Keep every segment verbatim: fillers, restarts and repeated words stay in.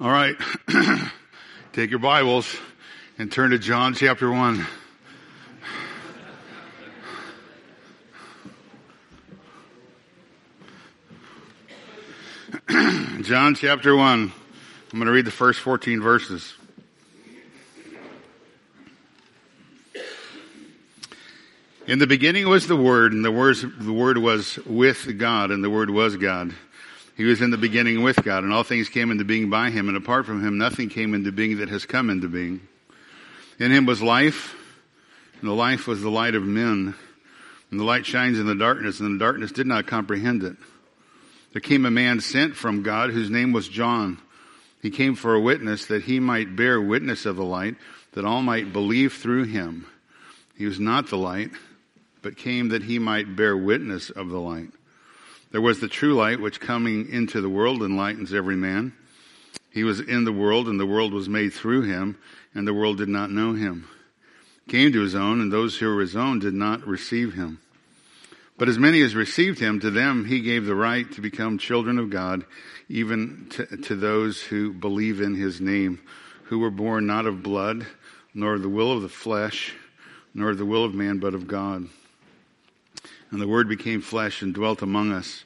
All right, take your Bibles and turn to John chapter one. John chapter one. I'm going to read the first fourteen verses. In the beginning was the Word, and the Word was with God, and the Word was God. He was in the beginning with God, and all things came into being by Him, and apart from Him nothing came into being that has come into being. In Him was life, and the life was the light of men. And the light shines in the darkness, and the darkness did not comprehend it. There came a man sent from God, whose name was John. He came for a witness, that he might bear witness of the light, that all might believe through him. He was not the light, but came that he might bear witness of the light. There was the true light, which coming into the world enlightens every man. He was in the world, and the world was made through him, and the world did not know him. He came to his own, and those who were his own did not receive him. But as many as received him, to them he gave the right to become children of God, even to, to those who believe in his name, who were born not of blood, nor of the will of the flesh, nor of the will of man, but of God. And the Word became flesh and dwelt among us,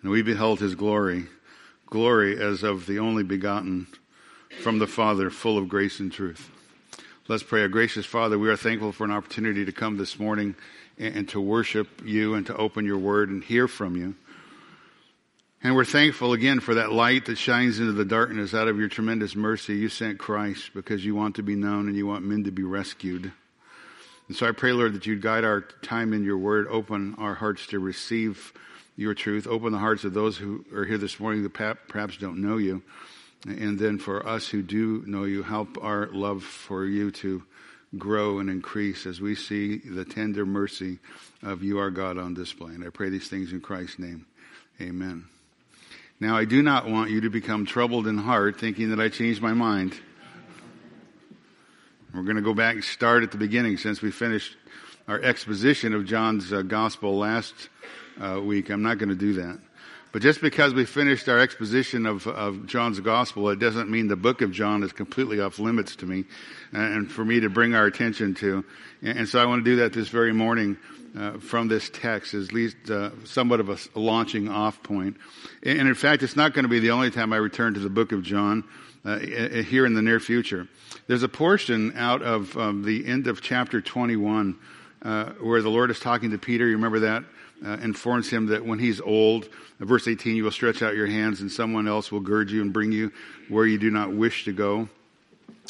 and we beheld his glory, glory as of the only begotten from the Father, full of grace and truth. Let's pray. Our gracious Father, we are thankful for an opportunity to come this morning and to worship you and to open your word and hear from you. And we're thankful again for that light that shines into the darkness. Out of your tremendous mercy, you sent Christ because you want to be known and you want men to be rescued. And so I pray, Lord, that you'd guide our time in your word, open our hearts to receive your truth, open the hearts of those who are here this morning that perhaps don't know you, and then for us who do know you, help our love for you to grow and increase as we see the tender mercy of you, our God, on display. And I pray these things in Christ's name. Amen. Now, I do not want you to become troubled in heart thinking that I changed my mind. We're going to go back and start at the beginning since we finished our exposition of John's uh, gospel last uh, week. I'm not going to do that. But just because we finished our exposition of, of John's gospel, it doesn't mean the book of John is completely off limits to me and for me to bring our attention to. And so I want to do that this very morning uh, from this text, at least uh, somewhat of a launching off point. And in fact, it's not going to be the only time I return to the book of John uh, here in the near future. There's a portion out of um, the end of chapter twenty-one uh, where the Lord is talking to Peter. You remember that? Uh, informs him that when he's old, verse eighteen, you will stretch out your hands and someone else will gird you and bring you where you do not wish to go,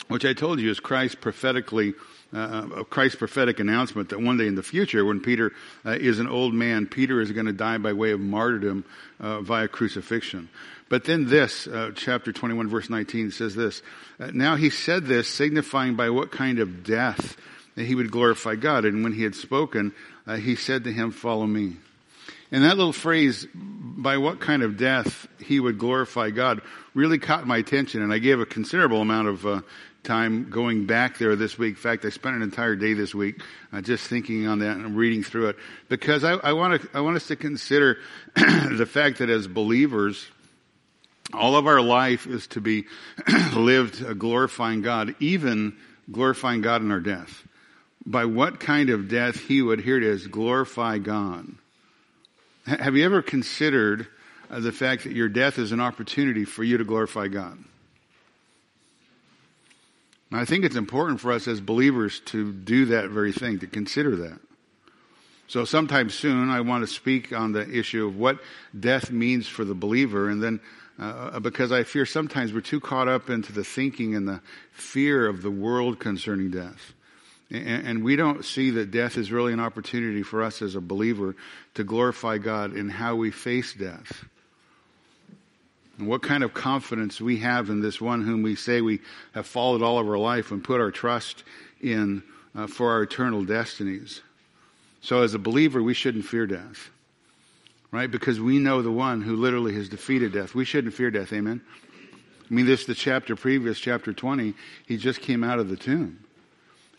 which I told you is Christ prophetically, uh, Christ's prophetic announcement that one day in the future when Peter uh, is an old man, Peter is going to die by way of martyrdom uh, via crucifixion. But then this, uh, chapter twenty-one, verse nineteen says this, now he said this, signifying by what kind of death that he would glorify God. And when he had spoken, uh, he said to him, follow me. And that little phrase, by what kind of death he would glorify God, really caught my attention. And I gave a considerable amount of uh, time going back there this week. In fact, I spent an entire day this week uh, just thinking on that and reading through it. Because I, I, want, to, I want us to consider the fact that as believers, all of our life is to be lived glorifying God, even glorifying God in our death. By what kind of death he would, here it is, glorify God. H- have you ever considered uh, the fact that your death is an opportunity for you to glorify God? And I think it's important for us as believers to do that very thing, to consider that. So sometime soon I want to speak on the issue of what death means for the believer, and then Uh, because I fear sometimes we're too caught up into the thinking and the fear of the world concerning death. And, and we don't see that death is really an opportunity for us as a believer to glorify God in how we face death. And what kind of confidence we have in this one whom we say we have followed all of our life and put our trust in uh, for our eternal destinies. So as a believer, we shouldn't fear death. Right? Because we know the one who literally has defeated death. We shouldn't fear death. Amen? I mean, this, the chapter previous, chapter twenty, he just came out of the tomb.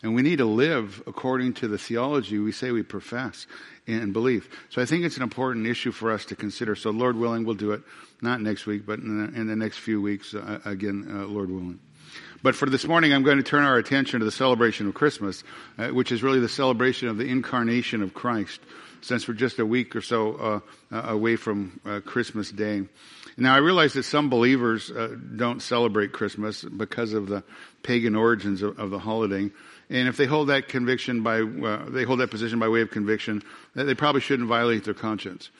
And we need to live according to the theology we say we profess and believe. So I think it's an important issue for us to consider. So Lord willing, we'll do it. Not next week, but in the, in the next few weeks, uh, again, uh, Lord willing. But for this morning, I'm going to turn our attention to the celebration of Christmas, uh, which is really the celebration of the incarnation of Christ, since we're just a week or so uh, away from uh, Christmas Day. Now, I realize that some believers uh, don't celebrate Christmas because of the pagan origins of, of the holiday. And if they hold that conviction by, uh, they hold that position by way of conviction, they probably shouldn't violate their conscience.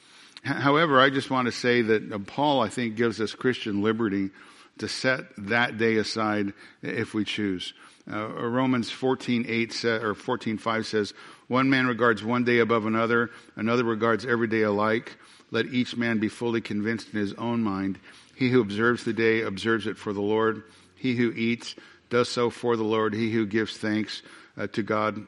H- however, I just want to say that uh, Paul, I think, gives us Christian liberty to set that day aside if we choose. Uh, Romans fourteen eight sa- or fourteen five says, "One man regards one day above another, another regards every day alike. Let each man be fully convinced in his own mind. He who observes the day observes it for the Lord. He who eats does so for the Lord. He who gives thanks uh, to God,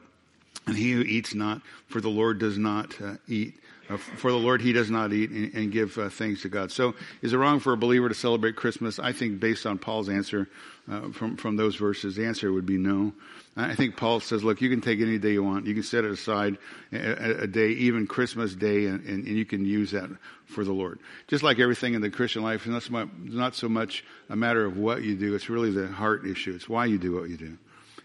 and he who eats not, for the Lord does not uh, eat. Uh, for the Lord he does not eat and, and give uh, thanks to God." So is it wrong for a believer to celebrate Christmas? I think based on Paul's answer uh, from, from those verses, the answer would be no. I think Paul says, look, you can take any day you want. You can set it aside a, a day, even Christmas Day, and, and, and you can use that for the Lord. Just like everything in the Christian life, it's not, not so much a matter of what you do. It's really the heart issue. It's why you do what you do.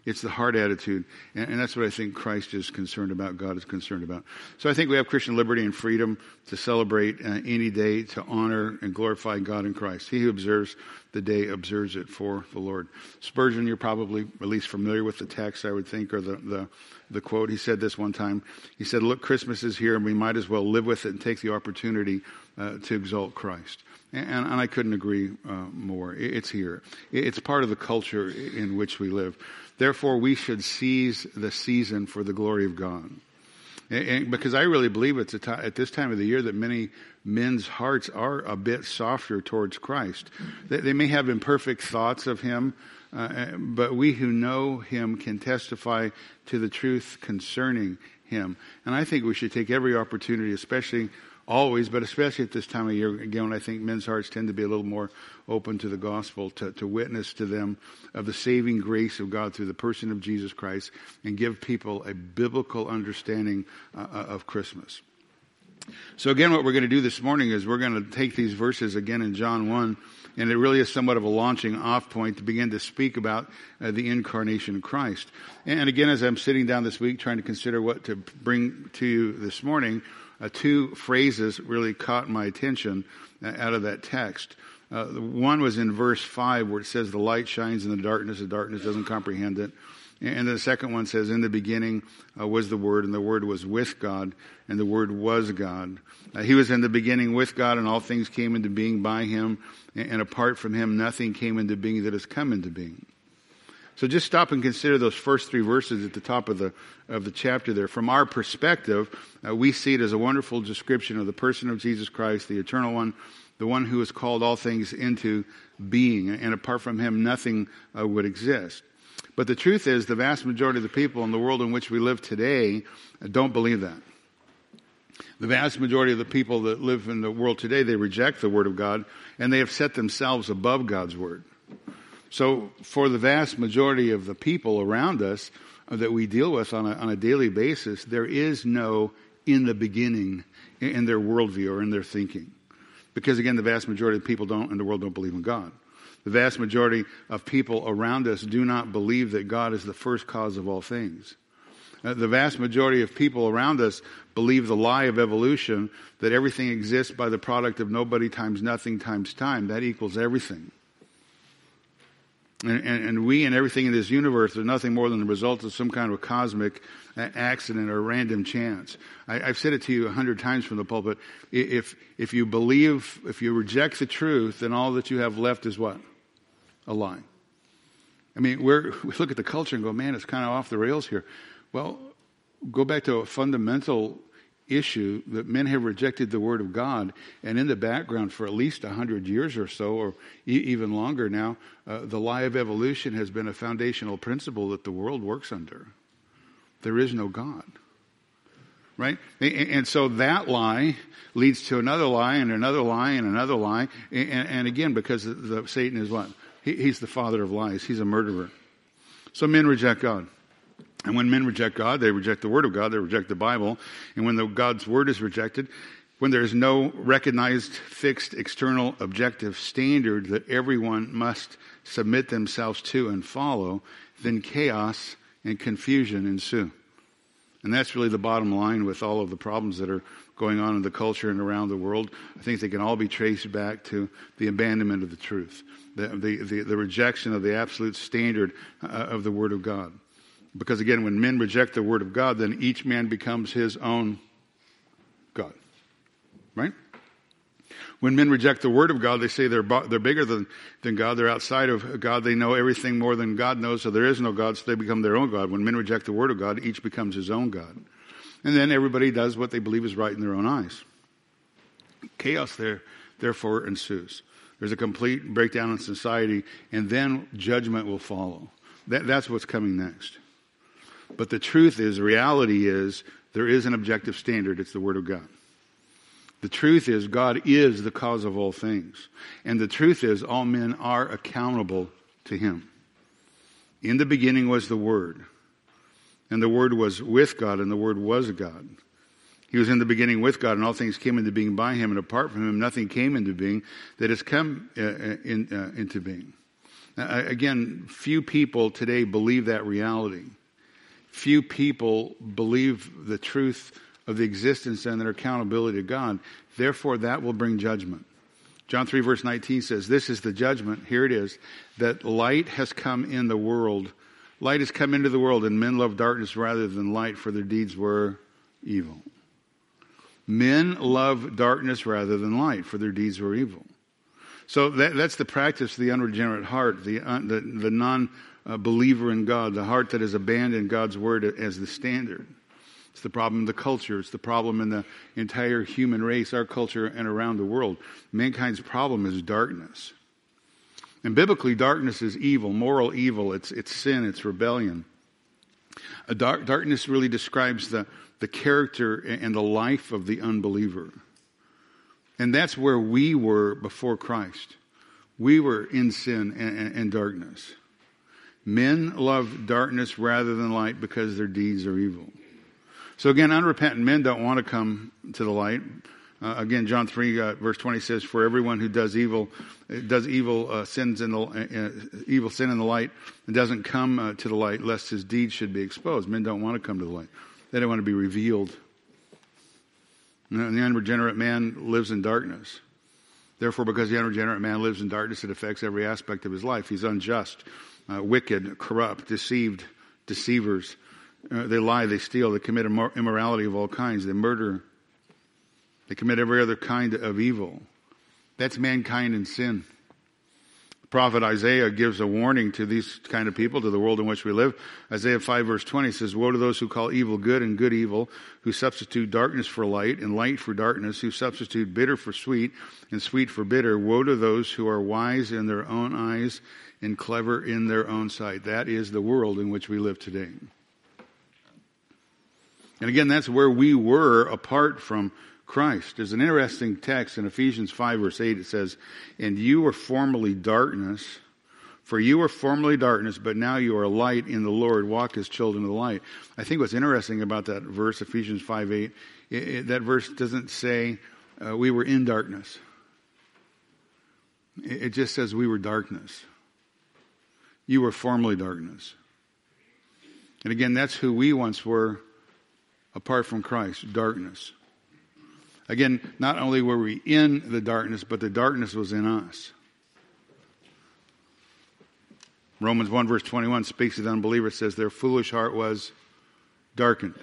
It's the heart attitude, and, and that's what I think Christ is concerned about, God is concerned about. So I think we have Christian liberty and freedom to celebrate uh, any day, to honor and glorify God in Christ. He who observes the day observes it for the Lord. Spurgeon, you're probably at least familiar with the text, I would think, or the, the, the quote. He said this one time. He said, look, Christmas is here, and we might as well live with it and take the opportunity uh, to exalt Christ. And, and I couldn't agree uh, more. It's here. It's part of the culture in which we live. Therefore, we should seize the season for the glory of God. And, and because I really believe it's a t- at this time of the year that many men's hearts are a bit softer towards Christ. They, they may have imperfect thoughts of him, uh, but we who know him can testify to the truth concerning him. And I think we should take every opportunity, especially always, but especially at this time of year, again, I think men's hearts tend to be a little more open to the gospel, to, to witness to them of the saving grace of God through the person of Jesus Christ and give people a biblical understanding uh, of Christmas. So again, what we're going to do this morning is we're going to take these verses again in John one, and it really is somewhat of a launching off point to begin to speak about uh, the incarnation of Christ. And again, as I'm sitting down this week trying to consider what to bring to you this morning, Uh, two phrases really caught my attention uh, out of that text. Uh, one was in verse five where it says, the light shines in the darkness, the darkness doesn't comprehend it. And, and the second one says, in the beginning uh, was the Word, and the Word was with God, and the Word was God. Uh, he was in the beginning with God, and all things came into being by him, and, and apart from him nothing came into being that has come into being. So just stop and consider those first three verses at the top of the of the chapter there. From our perspective, uh, we see it as a wonderful description of the person of Jesus Christ, the eternal one, the one who has called all things into being. And apart from him, nothing uh, would exist. But the truth is, the vast majority of the people in the world in which we live today don't believe that. The vast majority of the people that live in the world today, they reject the Word of God, and they have set themselves above God's Word. So for the vast majority of the people around us that we deal with on a, on a daily basis, there is no in the beginning in their worldview or in their thinking. Because again, the vast majority of people don't, in the world don't believe in God. The vast majority of people around us do not believe that God is the first cause of all things. Uh, the vast majority of people around us believe the lie of evolution that everything exists by the product of nobody times nothing times time. That equals everything. And, and, and we and everything in this universe are nothing more than the result of some kind of a cosmic accident or random chance. I, I've said it to you a hundred times from the pulpit. If if you believe, if you reject the truth, then all that you have left is what? A lie. I mean, we're, we look at the culture and go, man, it's kind of off the rails here. Well, go back to a fundamental issue that men have rejected the Word of God, and in the background for at least a hundred years or so, or e- even longer now, uh, the lie of evolution has been a foundational principle that the world works under. There is no God, right? And, and so that lie leads to another lie and another lie and another lie, and, and again, because the, the, Satan is what? He, he's the father of lies. He's a murderer. So men reject God. And when men reject God, they reject the Word of God, they reject the Bible. And when the, God's Word is rejected, when there is no recognized, fixed, external, objective standard that everyone must submit themselves to and follow, then chaos and confusion ensue. And that's really the bottom line with all of the problems that are going on in the culture and around the world. I think they can all be traced back to the abandonment of the truth, the, the, the, the rejection of the absolute standard uh, of the Word of God. Because again, when men reject the Word of God, then each man becomes his own God, right? When men reject the Word of God, they say they're they're bigger than, than God. They're outside of God. They know everything more than God knows, so there is no God, so they become their own God. When men reject the Word of God, each becomes his own God. And then everybody does what they believe is right in their own eyes. Chaos there, therefore ensues. There's a complete breakdown in society, and then judgment will follow. That, that's what's coming next. But the truth is, reality is, there is an objective standard. It's the Word of God. The truth is, God is the cause of all things. And the truth is, all men are accountable to Him. In the beginning was the Word. And the Word was with God, and the Word was God. He was in the beginning with God, and all things came into being by Him. And apart from Him, nothing came into being that has come uh, in, uh, into being. Now, again, few people today believe that reality. Few people believe the truth of the existence and their accountability to God. Therefore, that will bring judgment. John three, verse nineteen says, this is the judgment, here it is, that light has come in the world. Light has come into the world, and men love darkness rather than light, for their deeds were evil. Men love darkness rather than light, for their deeds were evil. So that, that's the practice of the unregenerate heart, the, un, the, the non A believer in God, the heart that has abandoned God's Word as the standard. It's the problem in the culture. It's the problem in the entire human race, our culture, and around the world. Mankind's problem is darkness. And biblically, darkness is evil, moral evil. It's it's sin. It's rebellion. A dark, darkness really describes the, the character and the life of the unbeliever. And that's where we were before Christ. We were in sin and, and, and darkness. Men love darkness rather than light because their deeds are evil. So again, unrepentant men don't want to come to the light. Uh, again, John three, uh, verse twenty says, "For everyone who does evil, does evil uh, sins in the uh, evil sin in the light, and doesn't come uh, to the light, lest his deeds should be exposed." Men don't want to come to the light; they don't want to be revealed. And the unregenerate man lives in darkness. Therefore, because the unregenerate man lives in darkness, it affects every aspect of his life. He's unjust. Uh, wicked, corrupt, deceived, deceivers. Uh, they lie, they steal, they commit immor- immorality of all kinds, they murder, they commit every other kind of evil. That's mankind in sin. The prophet Isaiah gives a warning to these kind of people, to the world in which we live. Isaiah five verse twenty says, "Woe to those who call evil good and good evil, who substitute darkness for light and light for darkness, who substitute bitter for sweet and sweet for bitter. Woe to those who are wise in their own eyes and clever in their own sight." That is the world in which we live today. And again, that's where we were apart from Christ. There's an interesting text in Ephesians five, verse eight. It says, "And you were formerly darkness, for you were formerly darkness, but now you are light in the Lord. Walk as children of the light." I think what's interesting about that verse, Ephesians five, eight, it, it, that verse doesn't say uh, we were in darkness. It, it just says we were darkness. You were formerly darkness. And again, that's who we once were apart from Christ, darkness. Again, not only were we in the darkness, but the darkness was in us. Romans one verse twenty-one speaks to the unbeliever. It says their foolish heart was darkened.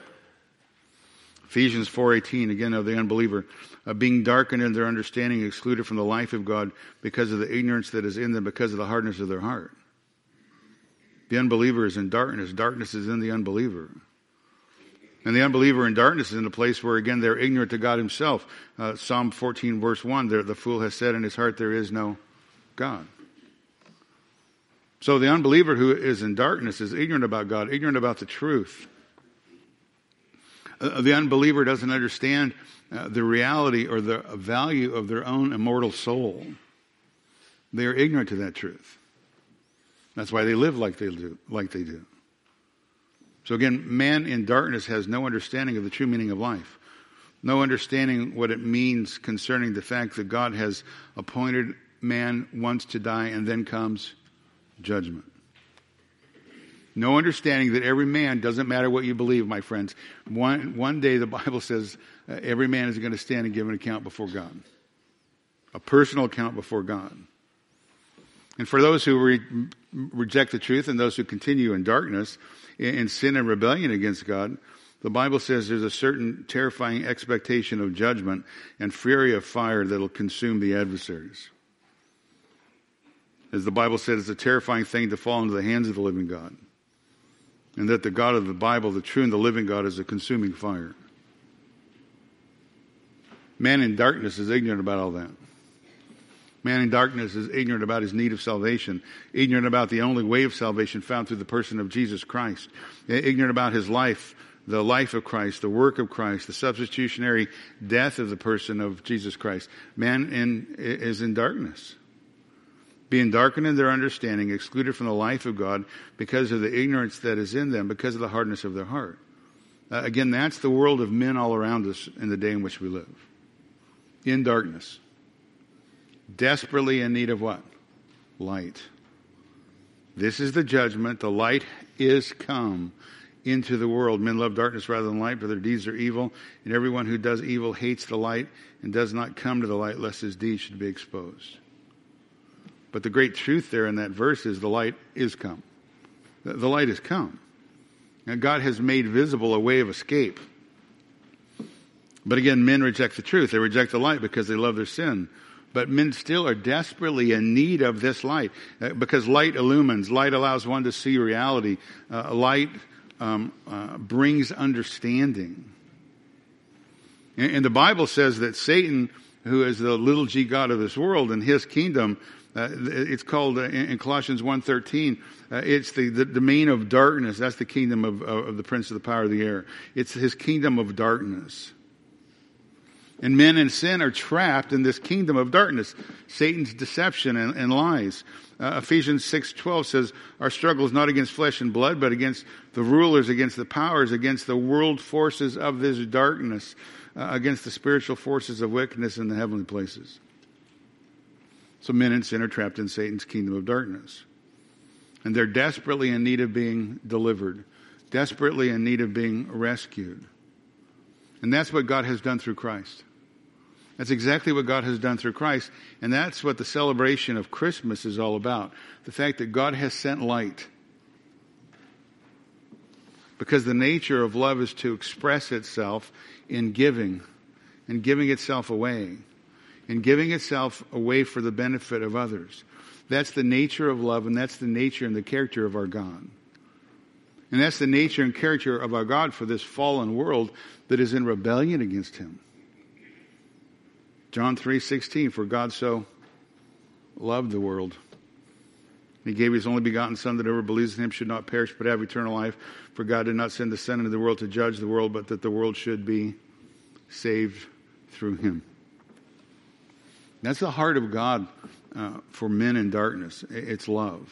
Ephesians four eighteen, again, of the unbeliever, uh, being darkened in their understanding, excluded from the life of God because of the ignorance that is in them, because of the hardness of their heart. The unbeliever is in darkness. Darkness is in the unbeliever. And the unbeliever in darkness is in a place where, again, they're ignorant to God himself. Uh, Psalm fourteen, verse one, there, the fool has said in his heart, there is no God. So the unbeliever who is in darkness is ignorant about God, ignorant about the truth. Uh, the unbeliever doesn't understand uh, the reality or the value of their own immortal soul. They are ignorant to that truth. That's why they live like they do, like they do. So again, man in darkness has no understanding of the true meaning of life, no understanding what it means concerning the fact that God has appointed man once to die and then comes judgment. No understanding that every man, doesn't matter what you believe, my friends, one one day the Bible says uh, every man is going to stand and give an account before God, a personal account before God. And for those who re- reject the truth and those who continue in darkness, in, in sin and rebellion against God, the Bible says there's a certain terrifying expectation of judgment and fury of fire that will consume the adversaries. As the Bible says, it's a terrifying thing to fall into the hands of the living God. And that the God of the Bible, the true and the living God, is a consuming fire. Man in darkness is ignorant about all that. Man in darkness is ignorant about his need of salvation, ignorant about the only way of salvation found through the person of Jesus Christ, ignorant about his life, the life of Christ, the work of Christ, the substitutionary death of the person of Jesus Christ. Man in, is in darkness, being darkened in their understanding, excluded from the life of God because of the ignorance that is in them, because of the hardness of their heart. Uh, again, that's the world of men all around us in the day in which we live, in darkness. Desperately in need of what? Light. This is the judgment. The light is come into the world. Men love darkness rather than light, for their deeds are evil. And everyone who does evil hates the light and does not come to the light, lest his deeds should be exposed. But the great truth there in that verse is the light is come. The light is come. And God has made visible a way of escape. But again, men reject the truth. They reject the light because they love their sin. But men still are desperately in need of this light, because light illumines. Light allows one to see reality. Uh, light um, uh, brings understanding. And, and the Bible says that Satan, who is the little g god of this world and his kingdom, uh, it's called uh, in, in Colossians one thirteen, uh, it's the, the domain of darkness. That's the kingdom of, of, of the prince of the power of the air. It's his kingdom of darkness. And men in sin are trapped in this kingdom of darkness, Satan's deception and, and lies. Uh, Ephesians six twelve says, our struggle is not against flesh and blood, but against the rulers, against the powers, against the world forces of this darkness, uh, against the spiritual forces of wickedness in the heavenly places. So men in sin are trapped in Satan's kingdom of darkness. And they're desperately in need of being delivered, desperately in need of being rescued. And that's what God has done through Christ. That's exactly what God has done through Christ. And that's what the celebration of Christmas is all about. The fact that God has sent light. Because the nature of love is to express itself in giving. In giving itself away. In giving itself away for the benefit of others. That's the nature of love, and that's the nature and the character of our God. And that's the nature and character of our God for this fallen world that is in rebellion against him. John three sixteen, for God so loved the world. He gave his only begotten Son, that whoever believes in him should not perish but have eternal life. For God did not send the Son into the world to judge the world, but that the world should be saved through him. That's the heart of God uh, for men in darkness. It's love.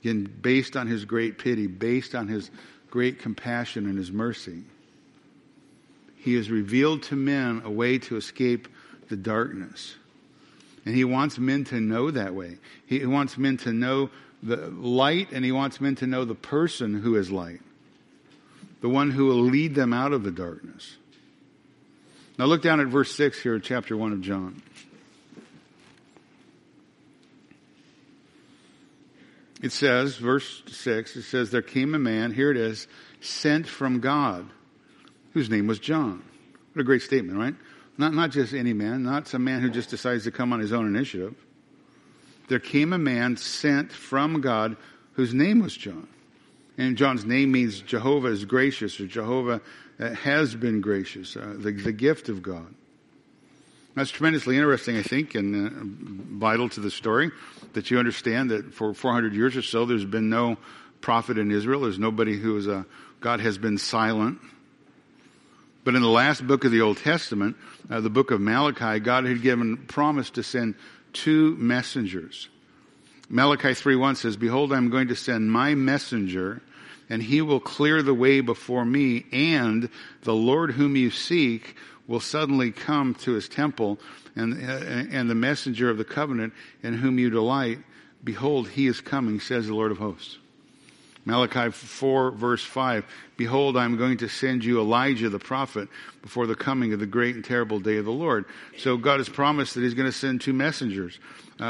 Again, based on his great pity, based on his great compassion and his mercy, he has revealed to men a way to escape the darkness. And he wants men to know that way. He wants men to know the light, and he wants men to know the person who is light, the one who will lead them out of the darkness. Now look down at verse six here, chapter one of John. It says, verse six, it says, there came a man, here it is, sent from God, whose name was John. What a great statement, right? Not, not just any man, not some man who just decides to come on his own initiative. There came a man sent from God, whose name was John. And John's name means Jehovah is gracious, or Jehovah has been gracious, uh, the, the gift of God. That's tremendously interesting, I think, and uh, vital to the story, that you understand that for four hundred years or so, there's been no prophet in Israel. There's nobody who is a, God has been silent. But in the last book of the Old Testament, uh, the book of Malachi, God had given promise to send two messengers. Malachi three one says, behold, I'm going to send my messenger, and he will clear the way before me, and the Lord whom you seek will suddenly come to his temple, and, and the messenger of the covenant in whom you delight. Behold, he is coming, says the Lord of hosts. Malachi four, verse five, behold, I am going to send you Elijah the prophet before the coming of the great and terrible day of the Lord. So God has promised that he's going to send two messengers, uh,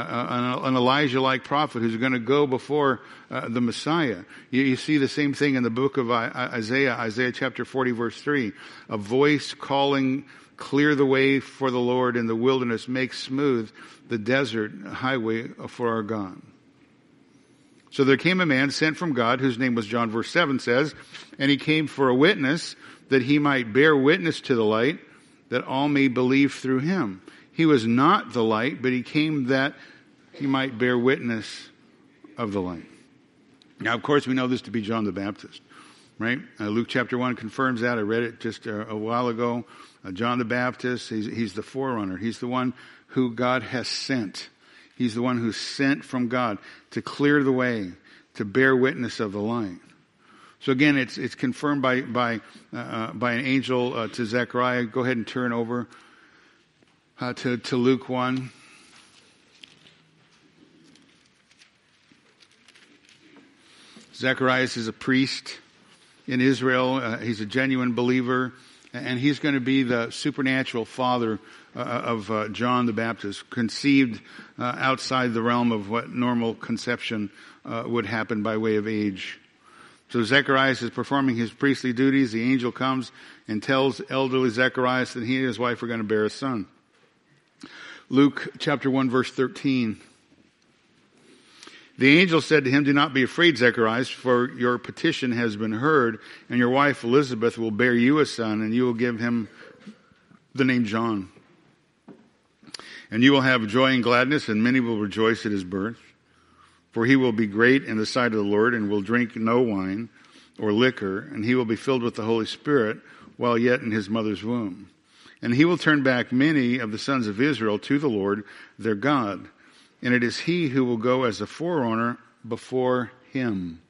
an, an Elijah-like prophet who's going to go before uh, the Messiah. You, you see the same thing in the book of Isaiah, Isaiah chapter forty, verse three, a voice calling, clear the way for the Lord in the wilderness, make smooth the desert highway for our God. So there came a man sent from God, whose name was John, verse seven says, and he came for a witness, that he might bear witness to the light, that all may believe through him. He was not the light, but he came that he might bear witness of the light. Now, of course, we know this to be John the Baptist, right? Uh, Luke chapter one confirms that. I read it just uh, a while ago. Uh, John the Baptist, he's, he's the forerunner. He's the one who God has sent. He's the one who's sent from God to clear the way, to bear witness of the light. So again, it's it's confirmed by by uh, by an angel uh, to Zechariah. Go ahead and turn over uh, to to Luke one. Zechariah is a priest in Israel. Uh, he's a genuine believer, and he's going to be the supernatural father Uh, of uh, John the Baptist, conceived uh, outside the realm of what normal conception uh, would happen by way of age. So Zacharias is performing his priestly duties. The angel comes and tells elderly Zacharias that he and his wife are going to bear a son. Luke chapter one, verse thirteen. The angel said to him, do not be afraid, Zacharias, for your petition has been heard, and your wife Elizabeth will bear you a son, and you will give him the name John. And you will have joy and gladness, and many will rejoice at his birth. For he will be great in the sight of the Lord, and will drink no wine or liquor, and he will be filled with the Holy Spirit while yet in his mother's womb. And he will turn back many of the sons of Israel to the Lord, their God. And it is he who will go as a forerunner before him.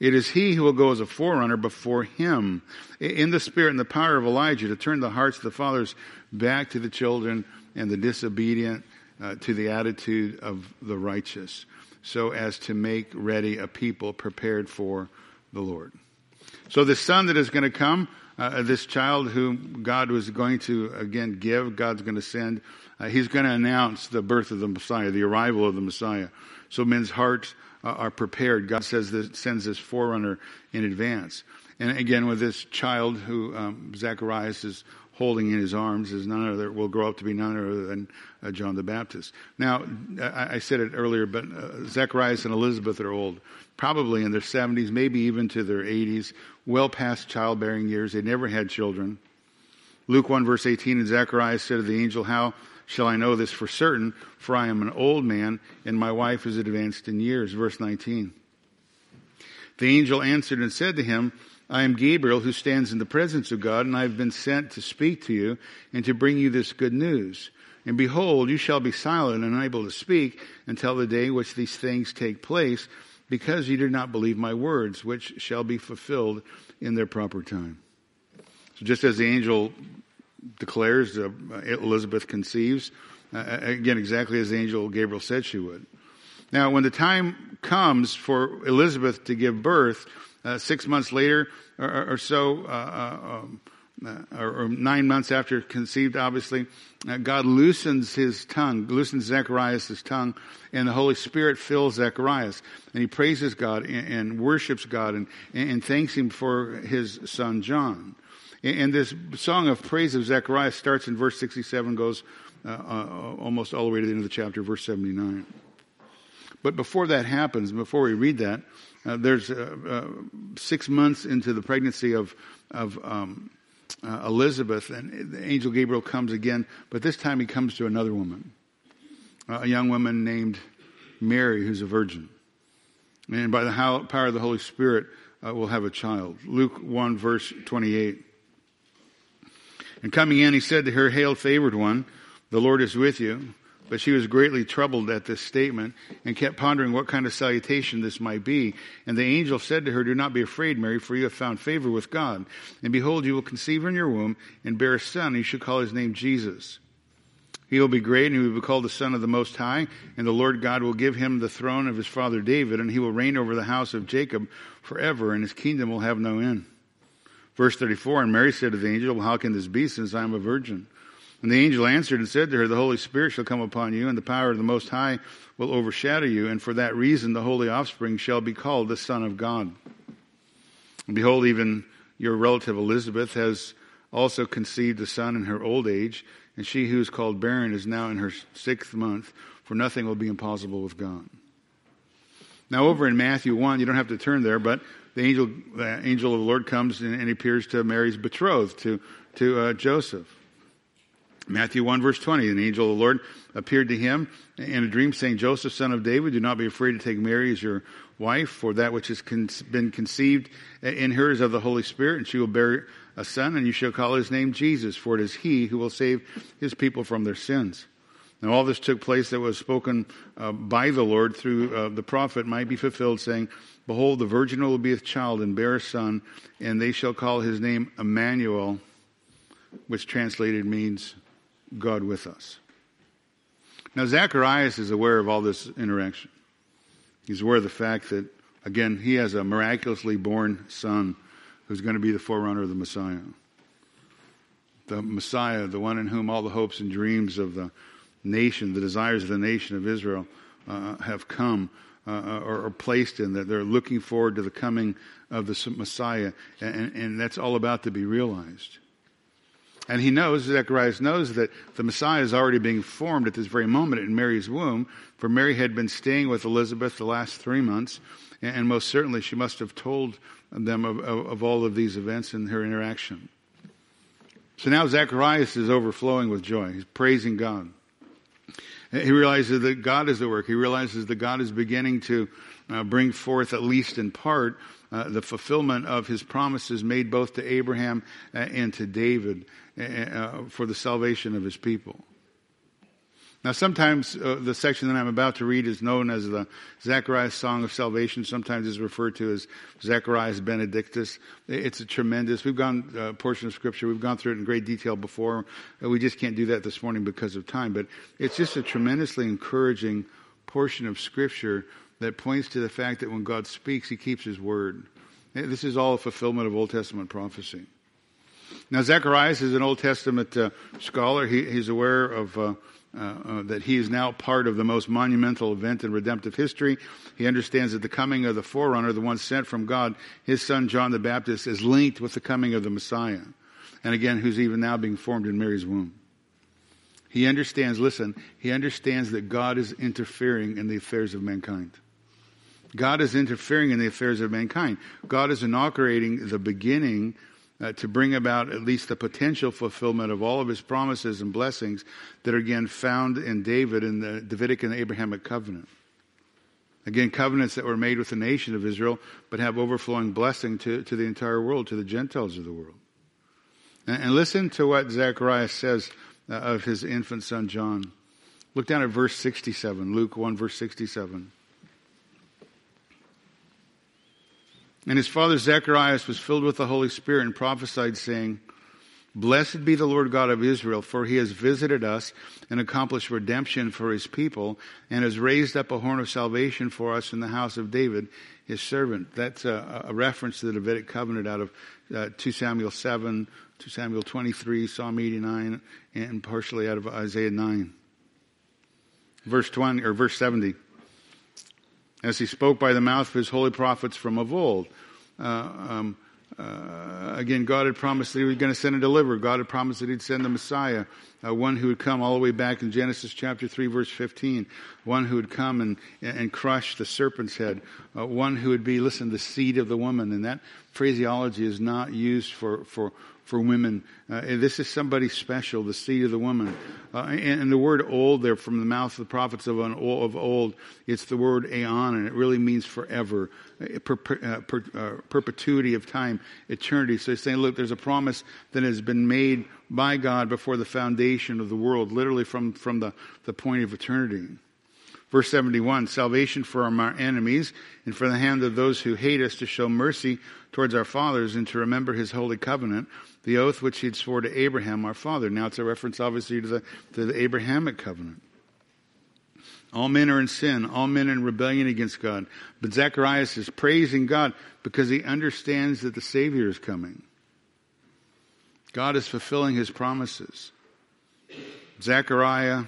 It is he who will go as a forerunner before him, in the spirit and the power of Elijah, to turn the hearts of the fathers back to the children, and the disobedient uh, to the attitude of the righteous, so as to make ready a people prepared for the Lord. So the son that is going to come, uh, this child whom God was going to, again, give, God's going to send, uh, he's going to announce the birth of the Messiah, the arrival of the Messiah. So men's hearts uh, are prepared. God says this, sends this forerunner in advance. And again, with this child who um, Zacharias is holding in his arms, is none other, will grow up to be none other than uh, John the Baptist. Now, I, I said it earlier, but uh, Zacharias and Elizabeth are old, probably in their seventies, maybe even to their eighties, well past childbearing years. They never had children. Luke one, verse eighteen, and Zacharias said to the angel, how shall I know this for certain? For I am an old man, and my wife is advanced in years. Verse nineteen. The angel answered and said to him, I am Gabriel, who stands in the presence of God, and I have been sent to speak to you and to bring you this good news. And behold, you shall be silent and unable to speak until the day which these things take place, because you did not believe my words, which shall be fulfilled in their proper time. So just as the angel declares, uh, Elizabeth conceives, uh, again, exactly as the angel Gabriel said she would. Now, when the time comes for Elizabeth to give birth, Uh, six months later or, or, or so, uh, uh, uh, or, or nine months after conceived, obviously, uh, God loosens his tongue, loosens Zacharias' tongue, and the Holy Spirit fills Zacharias. And he praises God and, and worships God and, and, and thanks him for his son John. And, and this song of praise of Zacharias starts in verse sixty-seven, goes uh, uh, almost all the way to the end of the chapter, verse seventy-nine. But before that happens, before we read that, Uh, there's uh, uh, six months into the pregnancy of of um, uh, Elizabeth, and the angel Gabriel comes again, but this time he comes to another woman, uh, a young woman named Mary, who's a virgin. And by the how, power of the Holy Spirit, uh, will have a child. Luke one, verse twenty-eight. And coming in, he said to her, Hail, favored one, the Lord is with you. But she was greatly troubled at this statement and kept pondering what kind of salutation this might be. And the angel said to her, "Do not be afraid, Mary, for you have found favor with God. And behold, you will conceive in your womb and bear a son, and you shall call his name Jesus. He will be great, and he will be called the Son of the Most High. And the Lord God will give him the throne of his father David, and he will reign over the house of Jacob forever, and his kingdom will have no end." Verse thirty-four, "And Mary said to the angel, 'Well, how can this be, since I am a virgin?' And the angel answered and said to her, 'The Holy Spirit shall come upon you, and the power of the Most High will overshadow you. And for that reason, the holy offspring shall be called the Son of God. And behold, even your relative Elizabeth has also conceived a son in her old age. And she who is called barren is now in her sixth month, for nothing will be impossible with God.'" Now over in Matthew one, you don't have to turn there, but the angel, the angel of the Lord comes and, and appears to Mary's betrothed, to, to uh, Joseph. Matthew one, verse twenty, "An angel of the Lord appeared to him in a dream, saying, 'Joseph, son of David, do not be afraid to take Mary as your wife, for that which has con- been conceived in her is of the Holy Spirit, and she will bear a son, and you shall call his name Jesus, for it is he who will save his people from their sins.'" Now all this took place that was spoken uh, by the Lord through uh, the prophet might be fulfilled, saying, "Behold, the virgin will be with child and bear a son, and they shall call his name Emmanuel," which translated means God with us. Now, Zacharias is aware of all this interaction. He's aware of the fact that, again, he has a miraculously born son who's going to be the forerunner of the Messiah. The Messiah, the one in whom all the hopes and dreams of the nation, the desires of the nation of Israel uh, have come uh, or are placed in, that they're looking forward to the coming of the Messiah, and, and that's all about to be realized. And he knows, Zacharias knows, that the Messiah is already being formed at this very moment in Mary's womb, for Mary had been staying with Elizabeth the last three months, and, and most certainly she must have told them of, of, of all of these events and her interaction. So now Zacharias is overflowing with joy. He's praising God. He realizes that God is at work. He realizes that God is beginning to uh, bring forth, at least in part, uh, the fulfillment of his promises made both to Abraham uh, and to David. Uh, for the salvation of his people. Now sometimes uh, the section that I'm about to read is known as the Zacharias Song of Salvation. Sometimes it's referred to as Zacharias Benedictus. It's a tremendous, we've gone a uh, portion of scripture, we've gone through it in great detail before. We just can't do that this morning because of time, but it's just a tremendously encouraging portion of scripture that points to the fact that when God speaks, he keeps his word. This is all a fulfillment of Old Testament prophecy. Now, Zacharias is an Old Testament uh, scholar. He, he's aware of uh, uh, uh, that he is now part of the most monumental event in redemptive history. He understands that the coming of the forerunner, the one sent from God, his son John the Baptist, is linked with the coming of the Messiah. And again, who's even now being formed in Mary's womb. He understands, listen, he understands that God is interfering in the affairs of mankind. God is interfering in the affairs of mankind. God is inaugurating the beginning Uh, to bring about at least the potential fulfillment of all of his promises and blessings that are again found in David in the Davidic and the Abrahamic covenant. Again, covenants that were made with the nation of Israel but have overflowing blessing to, to the entire world, to the Gentiles of the world. And, and listen to what Zacharias says uh, of his infant son John. Look down at verse sixty-seven, Luke one, verse sixty-seven. "And his father Zacharias was filled with the Holy Spirit and prophesied, saying, 'Blessed be the Lord God of Israel, for he has visited us and accomplished redemption for his people, and has raised up a horn of salvation for us in the house of David, his servant.'" That's a, a reference to the Davidic covenant out of uh, two Samuel seven, two Samuel twenty-three, Psalm eighty-nine, and partially out of Isaiah nine. Verse twenty, or verse seventy. "As he spoke by the mouth of his holy prophets from of old." Uh, um, uh, again, God had promised that he was going to send a deliverer. God had promised that he'd send the Messiah, uh, one who would come all the way back in Genesis chapter three, verse fifteen, one who would come and, and crush the serpent's head, uh, one who would be, listen, the seed of the woman. And that phraseology is not used for, for, for women. Uh, this is somebody special, the seed of the woman. Uh, and, and the word old there, from the mouth of the prophets of, an, of old, it's the word aeon, and it really means forever, per, per, per, uh, perpetuity of time, eternity. So he's saying, look, there's a promise that has been made by God before the foundation of the world, literally from, from the, the point of eternity. Verse seventy-one, salvation for our enemies and for the hand of those who hate us, to show mercy towards our fathers and to remember his holy covenant, the oath which he had swore to Abraham our father. Now it's a reference obviously to the, to the Abrahamic covenant. All men are in sin, all men in rebellion against God. But Zacharias is praising God because he understands that the Savior is coming. God is fulfilling his promises. Zechariah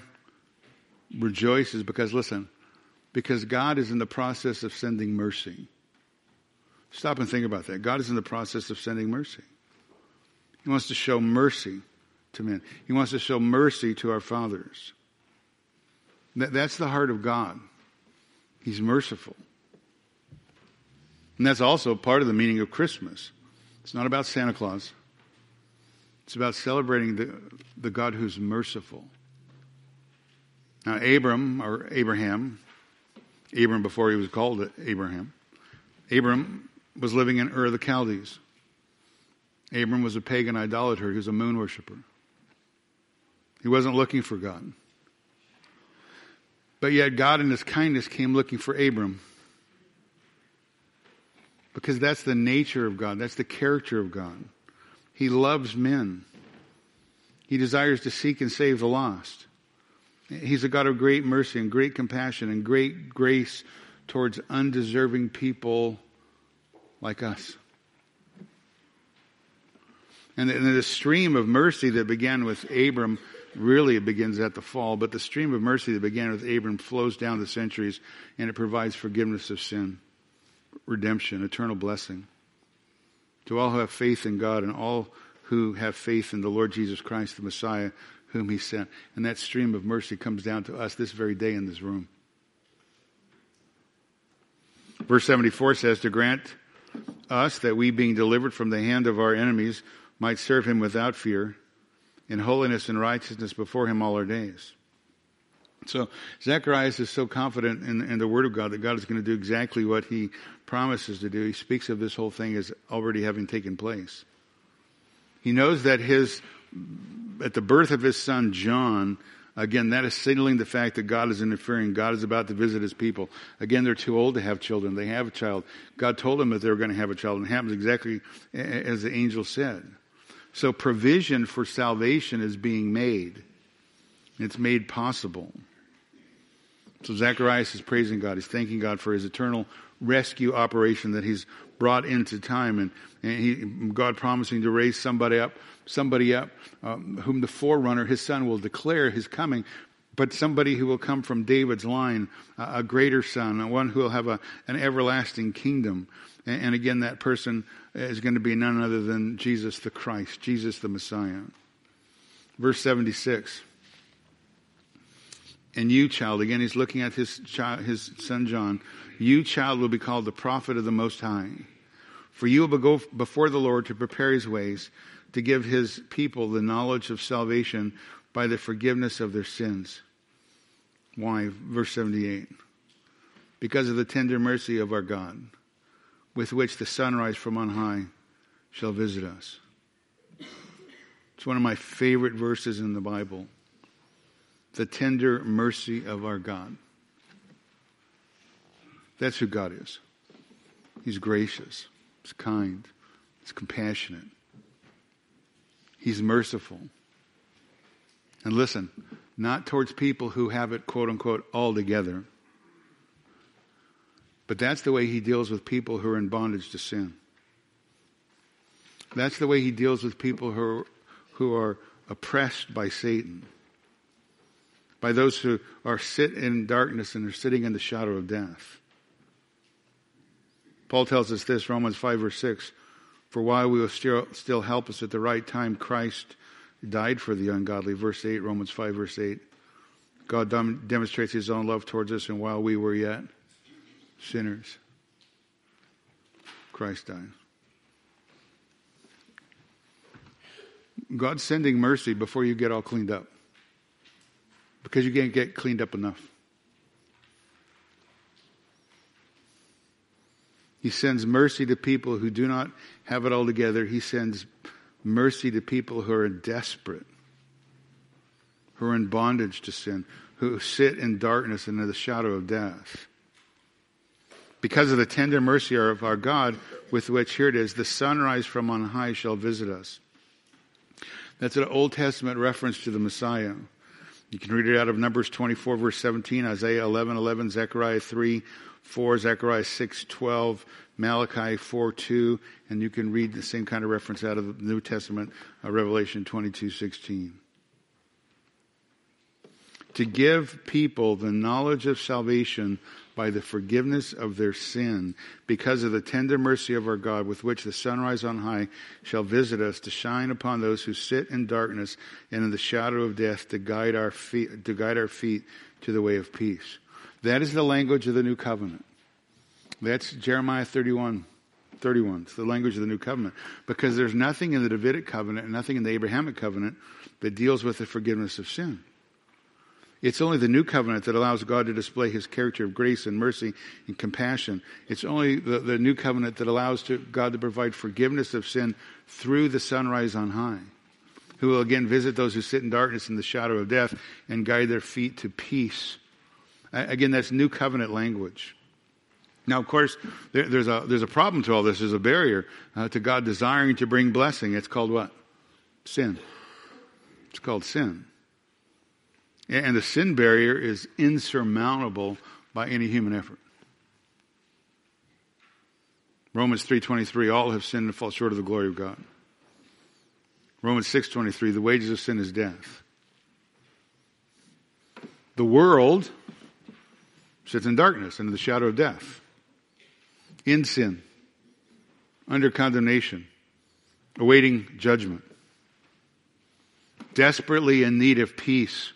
rejoices because, listen, because God is in the process of sending mercy. Stop and think about that. God is in the process of sending mercy. He wants to show mercy to men. He wants to show mercy to our fathers. That, that's the heart of God. He's merciful. And that's also part of the meaning of Christmas. It's not about Santa Claus. It's about celebrating the, the God who's merciful. Now, Abram, or Abraham, Abram before he was called it Abraham, Abram was living in Ur of the Chaldees. Abram was a pagan idolater. He was a moon worshiper. He wasn't looking for God. But yet God in his kindness came looking for Abram. Because that's the nature of God. That's the character of God. He loves men. He desires to seek and save the lost. He's a God of great mercy and great compassion and great grace towards undeserving people like us. And the stream of mercy that began with Abram, really it begins at the fall, but the stream of mercy that began with Abram flows down the centuries, and it provides forgiveness of sin, redemption, eternal blessing to all who have faith in God and all who have faith in the Lord Jesus Christ, the Messiah, whom he sent. And that stream of mercy comes down to us this very day in this room. Verse seventy-four says, to grant us that we, being delivered from the hand of our enemies, might serve him without fear, in holiness and righteousness before him all our days. So Zacharias is so confident in, in the word of God that God is going to do exactly what he promises to do. He speaks of this whole thing as already having taken place. He knows that his... at the birth of his son, John, again, that is signaling the fact that God is interfering. God is about to visit his people. Again, they're too old to have children. They have a child. God told them that they were going to have a child, and it happens exactly as the angel said. So provision for salvation is being made. It's made possible. So Zacharias is praising God. He's thanking God for his eternal rescue operation that he's brought into time, and, and he, God promising to raise somebody up, somebody up um, whom the forerunner, his son, will declare his coming, but somebody who will come from David's line, uh, a greater son, one who will have a, an everlasting kingdom. And, and again, that person is going to be none other than Jesus the Christ, Jesus the Messiah. Verse seventy-six. And you, child, again, he's looking at his child, his son John, you, child, will be called the prophet of the Most High. For you will go before the Lord to prepare his ways, to give his people the knowledge of salvation by the forgiveness of their sins. Why? Verse seventy-eight. Because of the tender mercy of our God, with which the sunrise from on high shall visit us. It's one of my favorite verses in the Bible. The tender mercy of our God. That's who God is. He's gracious. He's kind. He's compassionate. He's merciful. And listen, not towards people who have it, quote unquote, all together. But that's the way he deals with people who are in bondage to sin. That's the way he deals with people who are, who are oppressed by Satan. By those who are sit in darkness and are sitting in the shadow of death. Paul tells us this, Romans five verse six, for while we were still, still helpless at the right time, Christ died for the ungodly. Verse eight, Romans five verse eight, God demonstrates his own love towards us, and while we were yet sinners, Christ died. God's sending mercy before you get all cleaned up, because you can't get cleaned up enough. He sends mercy to people who do not have it all together. He sends mercy to people who are desperate, who are in bondage to sin, who sit in darkness and in the shadow of death. Because of the tender mercy of our God, with which, here it is, the sunrise from on high shall visit us. That's an Old Testament reference to the Messiah. You can read it out of Numbers twenty-four, verse seventeen, Isaiah eleven, eleven, Zechariah three, four, Zechariah six, twelve, Malachi four, two, and you can read the same kind of reference out of the New Testament, uh, Revelation twenty-two, sixteen. To give people the knowledge of salvation by the forgiveness of their sin, because of the tender mercy of our God, with which the sunrise on high shall visit us, to shine upon those who sit in darkness and in the shadow of death, to guide our feet, to guide our feet to the way of peace. That is the language of the new covenant. That's Jeremiah thirty-one, thirty-one. It's the language of the new covenant, because there's nothing in the Davidic covenant and nothing in the Abrahamic covenant that deals with the forgiveness of sin. It's only the new covenant that allows God to display his character of grace and mercy and compassion. It's only the, the new covenant that allows to, God to provide forgiveness of sin through the sunrise on high, who will again visit those who sit in darkness in the shadow of death and guide their feet to peace. Again, that's new covenant language. Now, of course, there, there's a there's a problem to all this. There's a barrier uh, to God desiring to bring blessing. It's called what? Sin. It's called sin. And the sin barrier is insurmountable by any human effort. Romans three twenty-three, all have sinned and fall short of the glory of God. Romans six twenty-three, the wages of sin is death. The world sits in darkness, under the shadow of death, in sin, under condemnation, awaiting judgment, desperately in need of peace,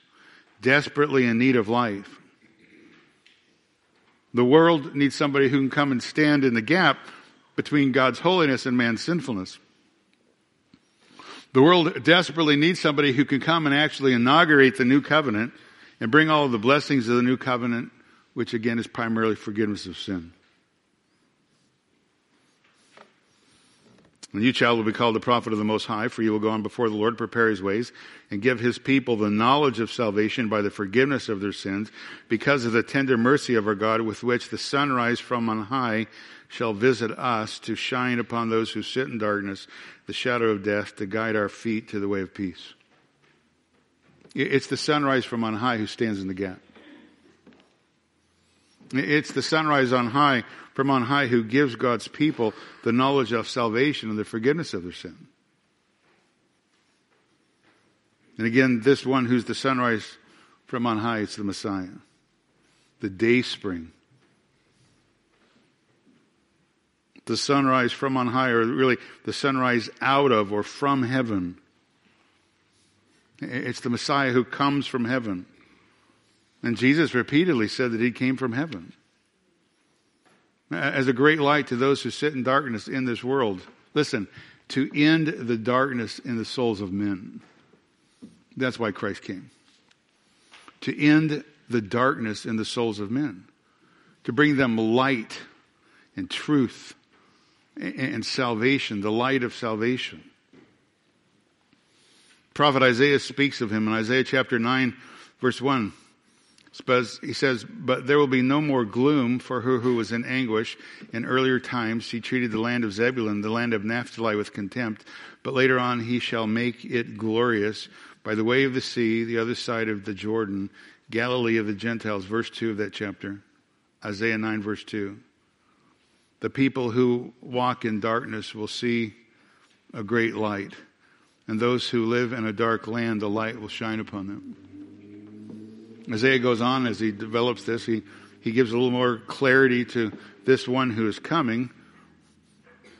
desperately in need of life. The world needs somebody who can come and stand in the gap between God's holiness and man's sinfulness. The world desperately needs somebody who can come and actually inaugurate the new covenant and bring all of the blessings of the new covenant, which again is primarily forgiveness of sin. And you, child, will be called the prophet of the Most High, for you will go on before the Lord, prepare his ways, and give his people the knowledge of salvation by the forgiveness of their sins, because of the tender mercy of our God, with which the sunrise from on high shall visit us, to shine upon those who sit in darkness, the shadow of death, to guide our feet to the way of peace. It's the sunrise from on high who stands in the gap. It's the sunrise on high, from on high, who gives God's people the knowledge of salvation and the forgiveness of their sin. And again, this one who's the sunrise from on high, it's the Messiah, the day spring. The sunrise from on high, or really the sunrise out of or from heaven. It's the Messiah who comes from heaven. And Jesus repeatedly said that he came from heaven as a great light to those who sit in darkness in this world. Listen, to end the darkness in the souls of men. That's why Christ came. To end the darkness in the souls of men. To bring them light and truth and salvation, the light of salvation. Prophet Isaiah speaks of him in Isaiah chapter nine, verse one. He says, but there will be no more gloom for her who was in anguish. In earlier times, he treated the land of Zebulun, the land of Naphtali, with contempt. But later on, he shall make it glorious by the way of the sea, the other side of the Jordan, Galilee of the Gentiles. Verse two of that chapter, Isaiah nine, verse two. The people who walk in darkness will see a great light. And those who live in a dark land, the light will shine upon them. Isaiah goes on as he develops this. He, he gives a little more clarity to this one who is coming.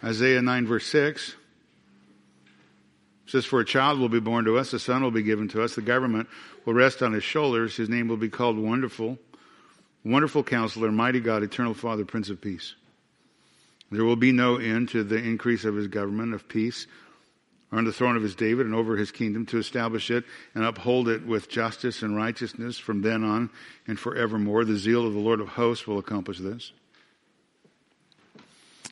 Isaiah nine, verse six says, for a child will be born to us, a son will be given to us, the government will rest on his shoulders, his name will be called Wonderful, Wonderful Counselor, Mighty God, Eternal Father, Prince of Peace. There will be no end to the increase of his government of peace on the throne of his David and over his kingdom, to establish it and uphold it with justice and righteousness from then on and forevermore. The zeal of the Lord of hosts will accomplish this.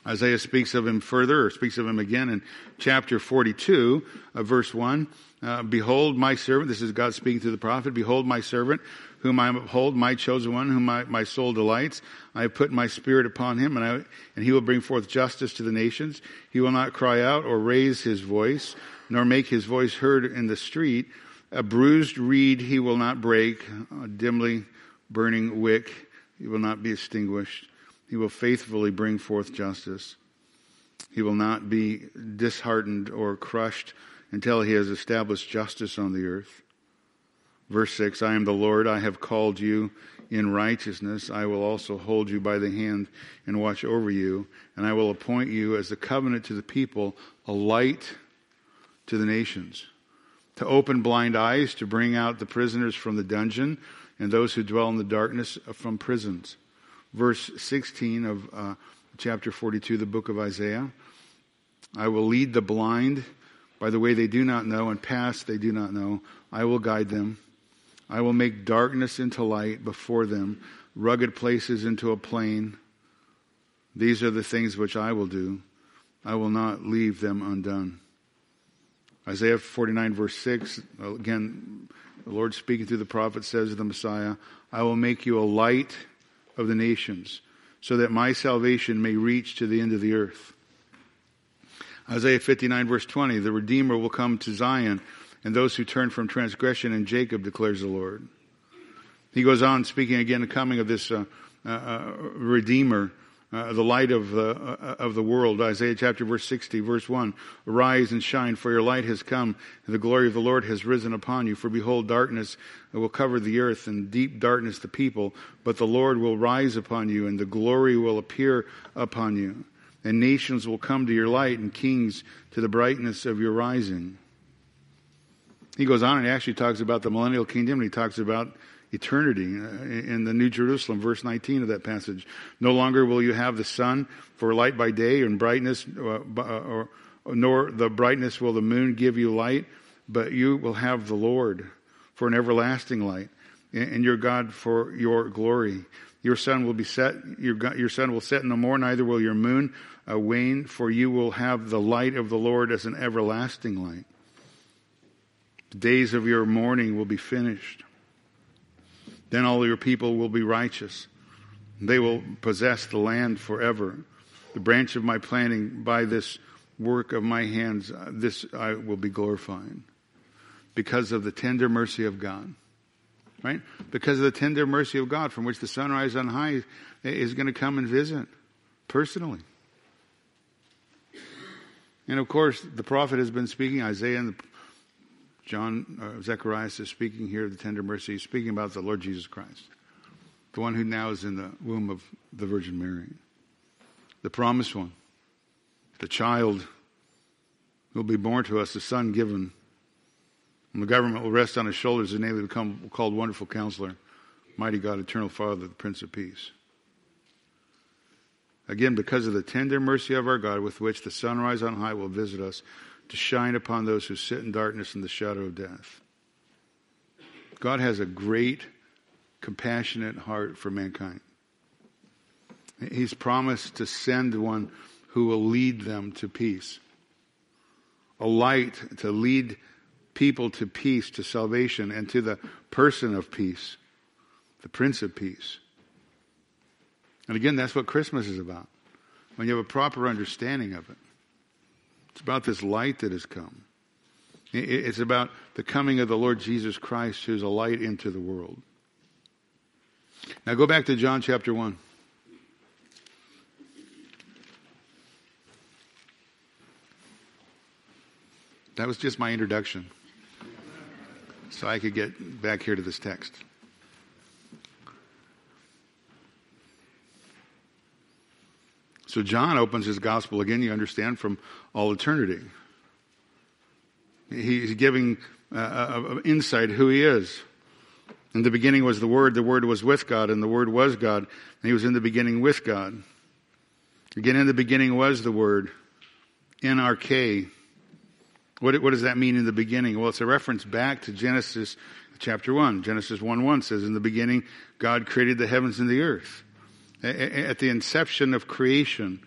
Isaiah speaks of him further, or speaks of him again in chapter forty-two, uh, verse one. Uh, Behold my servant, this is God speaking through the prophet, Behold my servant, whom I uphold, my chosen one, whom I, my soul delights. I have put my spirit upon him, and, I, and he will bring forth justice to the nations. He will not cry out or raise his voice, nor make his voice heard in the street. A bruised reed he will not break, a dimly burning wick he will not be extinguished. He will faithfully bring forth justice. He will not be disheartened or crushed until he has established justice on the earth. Verse six, I am the Lord, I have called you in righteousness. I will also hold you by the hand and watch over you. And I will appoint you as a covenant to the people, a light to the nations, to open blind eyes, to bring out the prisoners from the dungeon and those who dwell in the darkness from prisons. Verse sixteen of uh, chapter forty-two, the book of Isaiah. I will lead the blind by the way they do not know, and paths they do not know. I will guide them. I will make darkness into light before them, rugged places into a plain. These are the things which I will do. I will not leave them undone. Isaiah forty-nine, verse six, again, the Lord speaking through the prophet says to the Messiah, I will make you a light of the nations, so that my salvation may reach to the end of the earth. Isaiah fifty-nine, verse twenty, the Redeemer will come to Zion, and those who turn from transgression in Jacob, declares the Lord. He goes on speaking again the coming of this uh, uh, uh, Redeemer, uh, the light of the uh, of the world. Isaiah chapter verse sixty, verse one, Arise and shine, for your light has come, and the glory of the Lord has risen upon you. For behold, darkness will cover the earth, and deep darkness the people. But the Lord will rise upon you, and the glory will appear upon you. And nations will come to your light, and kings to the brightness of your rising. He goes on and actually talks about the millennial kingdom, and he talks about eternity in the New Jerusalem, verse nineteen of that passage. No longer will you have the sun for light by day, and brightness, or, or, nor the brightness will the moon give you light, but you will have the Lord for an everlasting light, and your God for your glory. Your sun will be set, your, your sun will set no more, neither will your moon uh, wane, for you will have the light of the Lord as an everlasting light. The days of your mourning will be finished. Then all your people will be righteous. They will possess the land forever. The branch of my planting, by this work of my hands, this I will be glorified. Because of the tender mercy of God. Right? Because of the tender mercy of God, from which the sunrise on high is going to come and visit personally. And of course, the prophet has been speaking, Isaiah and the, John, uh, Zechariah is speaking here of the tender mercy, speaking about the Lord Jesus Christ, the one who now is in the womb of the Virgin Mary, the promised one, the child who will be born to us, the son given. And the government will rest on his shoulders, and they will become called Wonderful Counselor, Mighty God, Eternal Father, the Prince of Peace. Again, because of the tender mercy of our God, with which the sunrise on high will visit us, to shine upon those who sit in darkness and the shadow of death. God has a great, compassionate heart for mankind. He's promised to send one who will lead them to peace, a light to lead people to peace, to salvation, and to the person of peace, the Prince of Peace. And again, that's what Christmas is about, when you have a proper understanding of it. It's about this light that has come. It's about the coming of the Lord Jesus Christ, who's a light into the world. Now go back to John chapter one. That was just my introduction, so I could get back here to this text. So John opens his gospel again, you understand, from all eternity. He's giving uh, insight who he is. In the beginning was the Word, the Word was with God, and the Word was God, and he was in the beginning with God. Again, in the beginning was the Word, N R K, What, what does that mean in the beginning? Well, it's a reference back to Genesis chapter one. Genesis one one says, in the beginning, God created the heavens and the earth. At the inception of creation,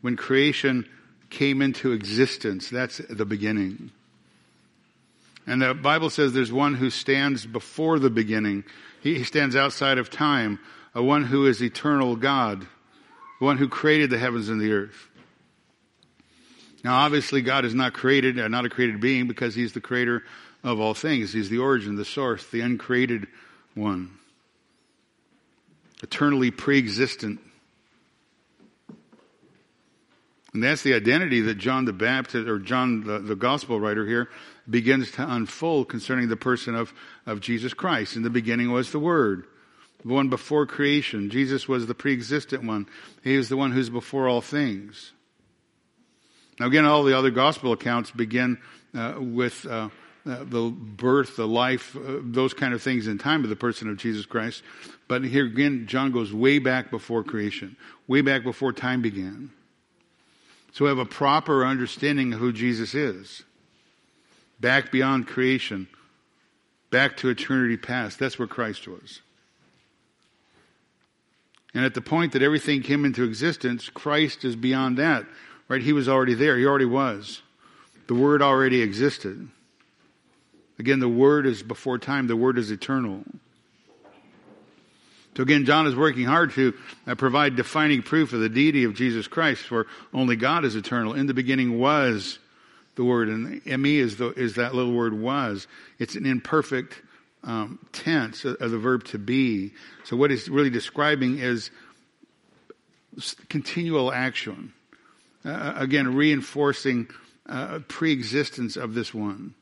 when creation came into existence, that's the beginning. And the Bible says there's one who stands before the beginning. He, he stands outside of time, a one who is eternal God, one who created the heavens and the earth. Now, obviously, God is not created, uh, not a created being, because he's the creator of all things. He's the origin, the source, the uncreated one, eternally pre-existent. And that's the identity that John the Baptist, or John the, the gospel writer here, begins to unfold concerning the person of, of Jesus Christ. In the beginning was the Word, the one before creation. Jesus was the pre-existent one. He is the one who's before all things. Now again, all the other gospel accounts begin uh, with uh, uh, the birth, the life, uh, those kind of things in time of the person of Jesus Christ. But here again, John goes way back before creation, way back before time began. So we have a proper understanding of who Jesus is. Back beyond creation, back to eternity past. That's where Christ was. And at the point that everything came into existence, Christ is beyond that. Right? He was already there. He already was. The Word already existed. Again, the Word is before time. The Word is eternal. So again, John is working hard to uh, provide defining proof of the deity of Jesus Christ, for only God is eternal. In the beginning was the Word, and M E is, the, is that little word was. It's an imperfect um, tense of the verb to be. So what it's really describing is continual action. Uh, again, reinforcing uh, pre-existence of this one.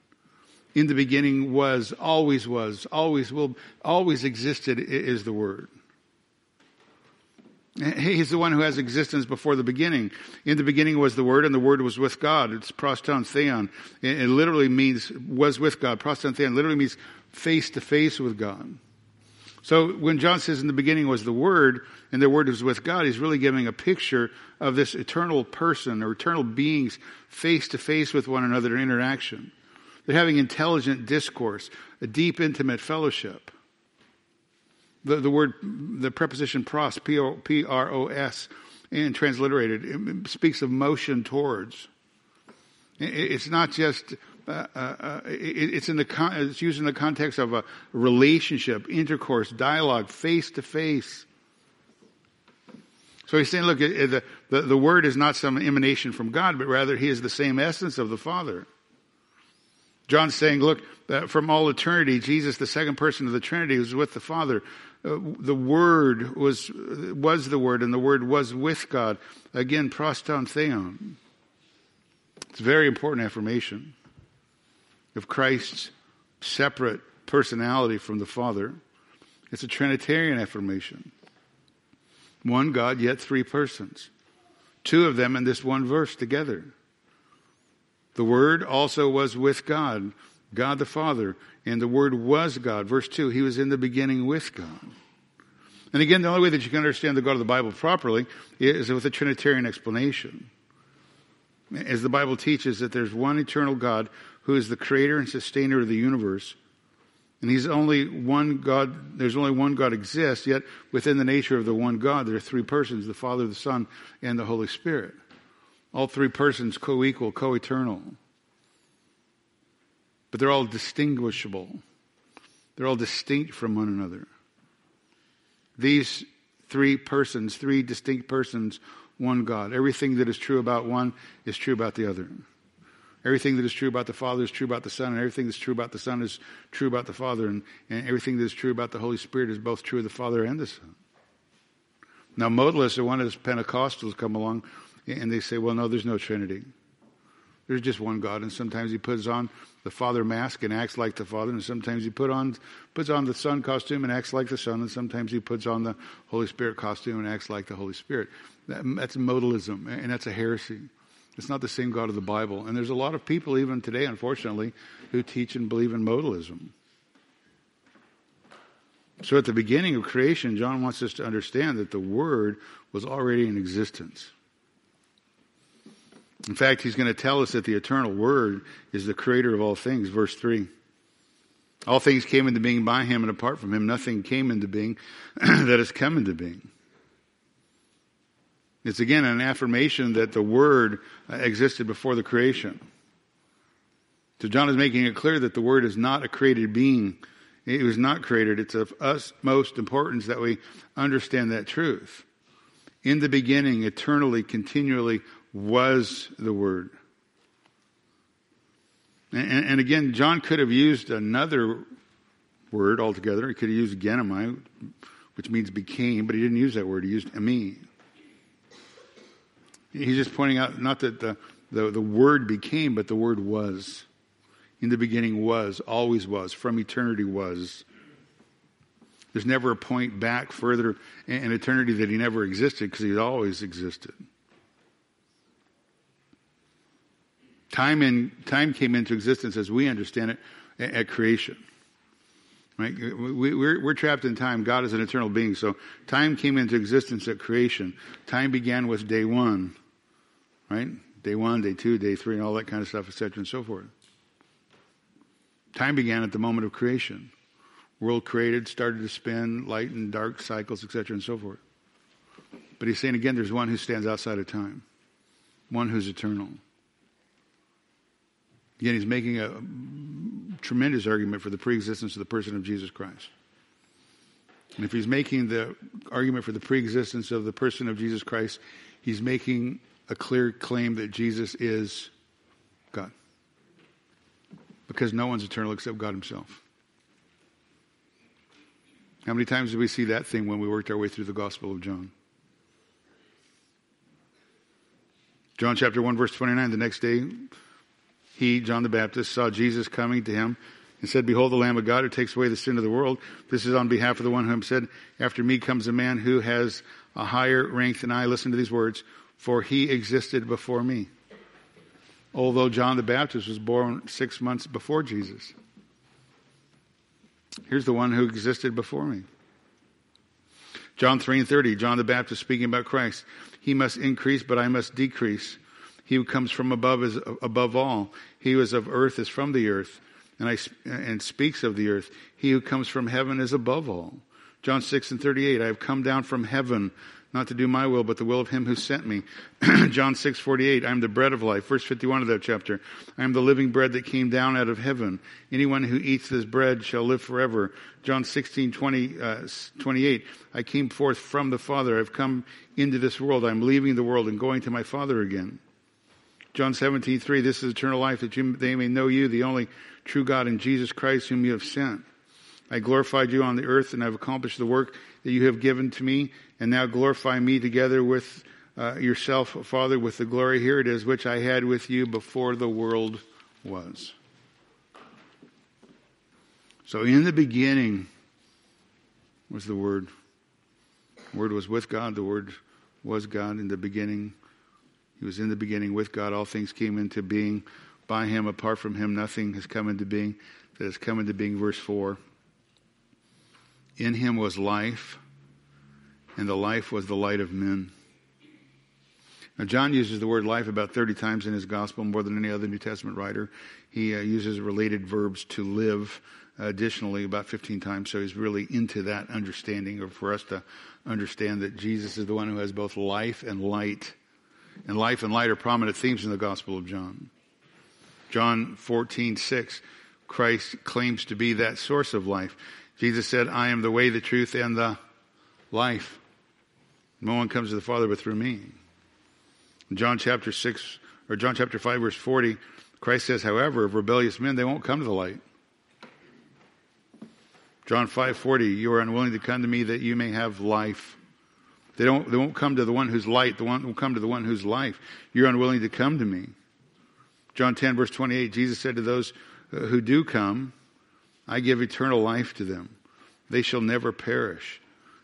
In the beginning was, always was, always will, always existed is the Word. He's the one who has existence before the beginning. In the beginning was the Word, and the Word was with God. It's proston theon. It, it literally means was with God. Proston theon literally means face to face with God. So when John says in the beginning was the Word, and the Word was with God, he's really giving a picture of this eternal person or eternal beings face to face with one another in interaction. They're having intelligent discourse, a deep, intimate fellowship. The, the word, the preposition pros, P R O S, and transliterated, it speaks of motion towards. It's not just... Uh, uh, it, it's in the con- it's used in the context of a relationship, intercourse, dialogue, face to face. So he's saying, look, the, the the Word is not some emanation from God, but rather He is the same essence of the Father. John's saying, look, uh, from all eternity, Jesus, the second person of the Trinity, was with the Father. Uh, the Word was was the Word, and the Word was with God. Again, proston theon. It's a very important affirmation of Christ's separate personality from the Father. It's a Trinitarian affirmation. One God, yet three persons. Two of them in this one verse together. The Word also was with God, God the Father, and the Word was God. Verse two, He was in the beginning with God. And again, the only way that you can understand the God of the Bible properly is with a Trinitarian explanation. As the Bible teaches that there's one eternal God who is the creator and sustainer of the universe. And he's only one God, there's only one God exists, yet within the nature of the one God, there are three persons, the Father, the Son, and the Holy Spirit. All three persons co-equal, co-eternal. But they're all distinguishable. They're all distinct from one another. These three persons, three distinct persons, one God. Everything that is true about one is true about the other. Everything that is true about the Father is true about the Son, and everything that's true about the Son is true about the Father, and, and everything that is true about the Holy Spirit is both true of the Father and the Son. Now, modalists are one of those Pentecostals come along, and they say, well, no, there's no Trinity. There's just one God, and sometimes He puts on the Father mask and acts like the Father, and sometimes He put on, puts on the Son costume and acts like the Son, and sometimes He puts on the Holy Spirit costume and acts like the Holy Spirit. That, that's modalism, and that's a heresy. It's not the same God of the Bible. And there's a lot of people, even today, unfortunately, who teach and believe in modalism. So at the beginning of creation, John wants us to understand that the Word was already in existence. In fact, he's going to tell us that the eternal Word is the creator of all things. Verse three. All things came into being by him, and apart from him, nothing came into being that has come into being. It's again an affirmation that the Word existed before the creation. So John is making it clear that the Word is not a created being. It was not created. It's of utmost importance that we understand that truth. In the beginning, eternally, continually was the Word. And, and again, John could have used another word altogether. He could have used genomai, which means became, but he didn't use that word. He used ami. He's just pointing out not that the, the, the Word became, but the Word was. In the beginning was, always was, from eternity was. There's never a point back further in eternity that he never existed, because he's always existed. Time in, time came into existence as we understand it at, at creation. Right? We, we're, we're trapped in time. God is an eternal being. So time came into existence at creation. Time began with day one. Right? Day one, day two, day three, and all that kind of stuff, et cetera and so forth. Time began at the moment of creation. World created, started to spin, light and dark cycles, et cetera and so forth. But he's saying again, there's one who stands outside of time. One who's eternal. Again, he's making a tremendous argument for the preexistence of the person of Jesus Christ. And if he's making the argument for the preexistence of the person of Jesus Christ, he's making a clear claim that Jesus is God. Because no one's eternal except God himself. How many times did we see that thing when we worked our way through the Gospel of John? John chapter one, verse twenty-nine, the next day... He, John the Baptist, saw Jesus coming to him and said, "Behold the Lamb of God who takes away the sin of the world. This is on behalf of the one whom said, after me comes a man who has a higher rank than I." Listen to these words. "For he existed before me." Although John the Baptist was born six months before Jesus. Here's the one who existed before me. John three and thirty, John the Baptist speaking about Christ. "He must increase, but I must decrease. He who comes from above is above all. He who is of earth is from the earth, and I and speaks of the earth. He who comes from heaven is above all." John six and thirty-eight, "I have come down from heaven, not to do my will, but the will of him who sent me." John six forty-eight, "I am the bread of life." Verse fifty-one of that chapter, "I am the living bread that came down out of heaven. Anyone who eats this bread shall live forever." John sixteen twenty uh, twenty-eight, "I came forth from the Father. I have come into this world. I am leaving the world and going to my Father again." John seventeen, three, "This is eternal life, that you, they may know you, the only true God, and Jesus Christ, whom you have sent. I glorified you on the earth, and I have accomplished the work that you have given to me, and now glorify me together with uh, yourself, Father, with the glory," here it is, "which I had with you before the world was." So in the beginning was the Word. The Word was with God. The Word was God in the beginning. He was in the beginning with God. All things came into being by him. Apart from him, nothing has come into being that has come into being. Verse four. "In him was life, and the life was the light of men." Now, John uses the word life about thirty times in his gospel, more than any other New Testament writer. He uh, uses related verbs to live uh, additionally about fifteen times. So he's really into that understanding, or for us to understand that Jesus is the one who has both life and light. And life and light are prominent themes in the Gospel of John. John fourteen, six, Christ claims to be that source of life. Jesus said, "I am the way, the truth, and the life. No one comes to the Father but through me." John chapter six, or John chapter five, verse forty, Christ says, "However, of rebellious men, they won't come to the light." John five, forty, "You are unwilling to come to me that you may have life." They don't. They won't come to the one who's light. The one will come to the one who's life. "You're unwilling to come to me." John ten, verse twenty-eight, Jesus said to those who do come, "I give eternal life to them. They shall never perish,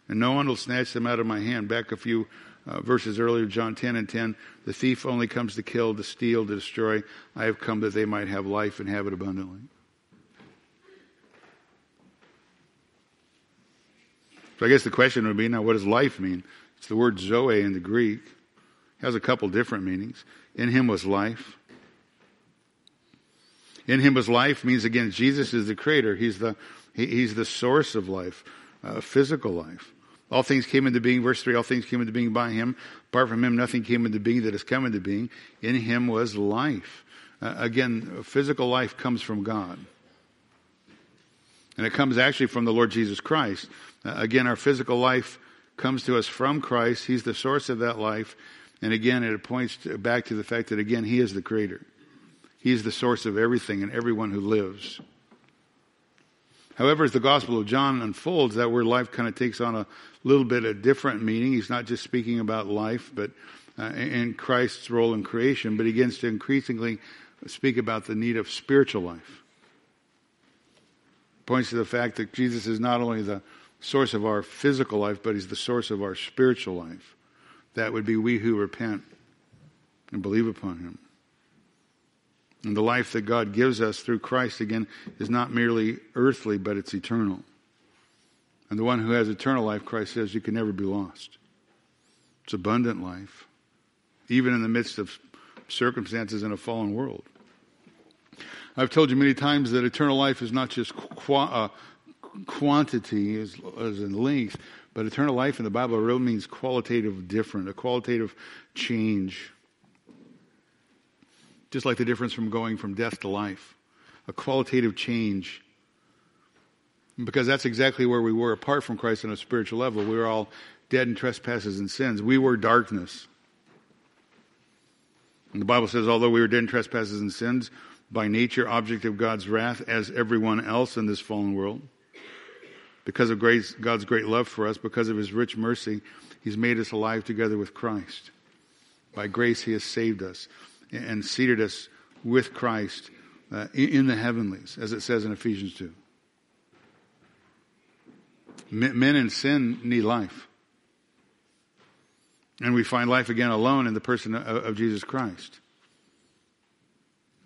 and no one will snatch them out of my hand." Back a few uh, verses earlier, John ten and ten, "The thief only comes to kill, to steal, to destroy. I have come that they might have life and have it abundantly." So I guess the question would be, now what does life mean? It's the word zoe in the Greek. has a couple different meanings. In him was life. In him was life means, again, Jesus is the creator. He's the, he, he's the source of life, uh, physical life. All things came into being, verse three, all things came into being by him. Apart from him, nothing came into being that has come into being. In him was life. Uh, again, physical life comes from God. And it comes actually from the Lord Jesus Christ. Uh, again, our physical life comes to us from Christ. He's the source of that life. And again, it points to, back to the fact that, again, he is the creator. He's the source of everything and everyone who lives. However, as the Gospel of John unfolds, that word life kind of takes on a little bit of different meaning. He's not just speaking about life, but uh, and Christ's role in creation, but he begins to increasingly speak about the need of spiritual life. Points to the fact that Jesus is not only the source of our physical life, but he's the source of our spiritual life. That would be we who repent and believe upon him. And the life that God gives us through Christ, again, is not merely earthly, but it's eternal. And the one who has eternal life, Christ says, you can never be lost. It's abundant life, even in the midst of circumstances in a fallen world. I've told you many times that eternal life is not just qu- uh, quantity as, as in length, but eternal life in the Bible really means qualitative different, a qualitative change. Just like the difference from going from death to life. A qualitative change. Because that's exactly where we were apart from Christ on a spiritual level. We were all dead in trespasses and sins. We were darkness. And the Bible says, although we were dead in trespasses and sins, by nature, object of God's wrath, as everyone else in this fallen world. Because of grace, God's great love for us, because of his rich mercy, he's made us alive together with Christ. By grace, he has saved us and seated us with Christ uh, in the heavenlies, as it says in Ephesians two. Men in sin need life. And we find life again alone in the person of Jesus Christ.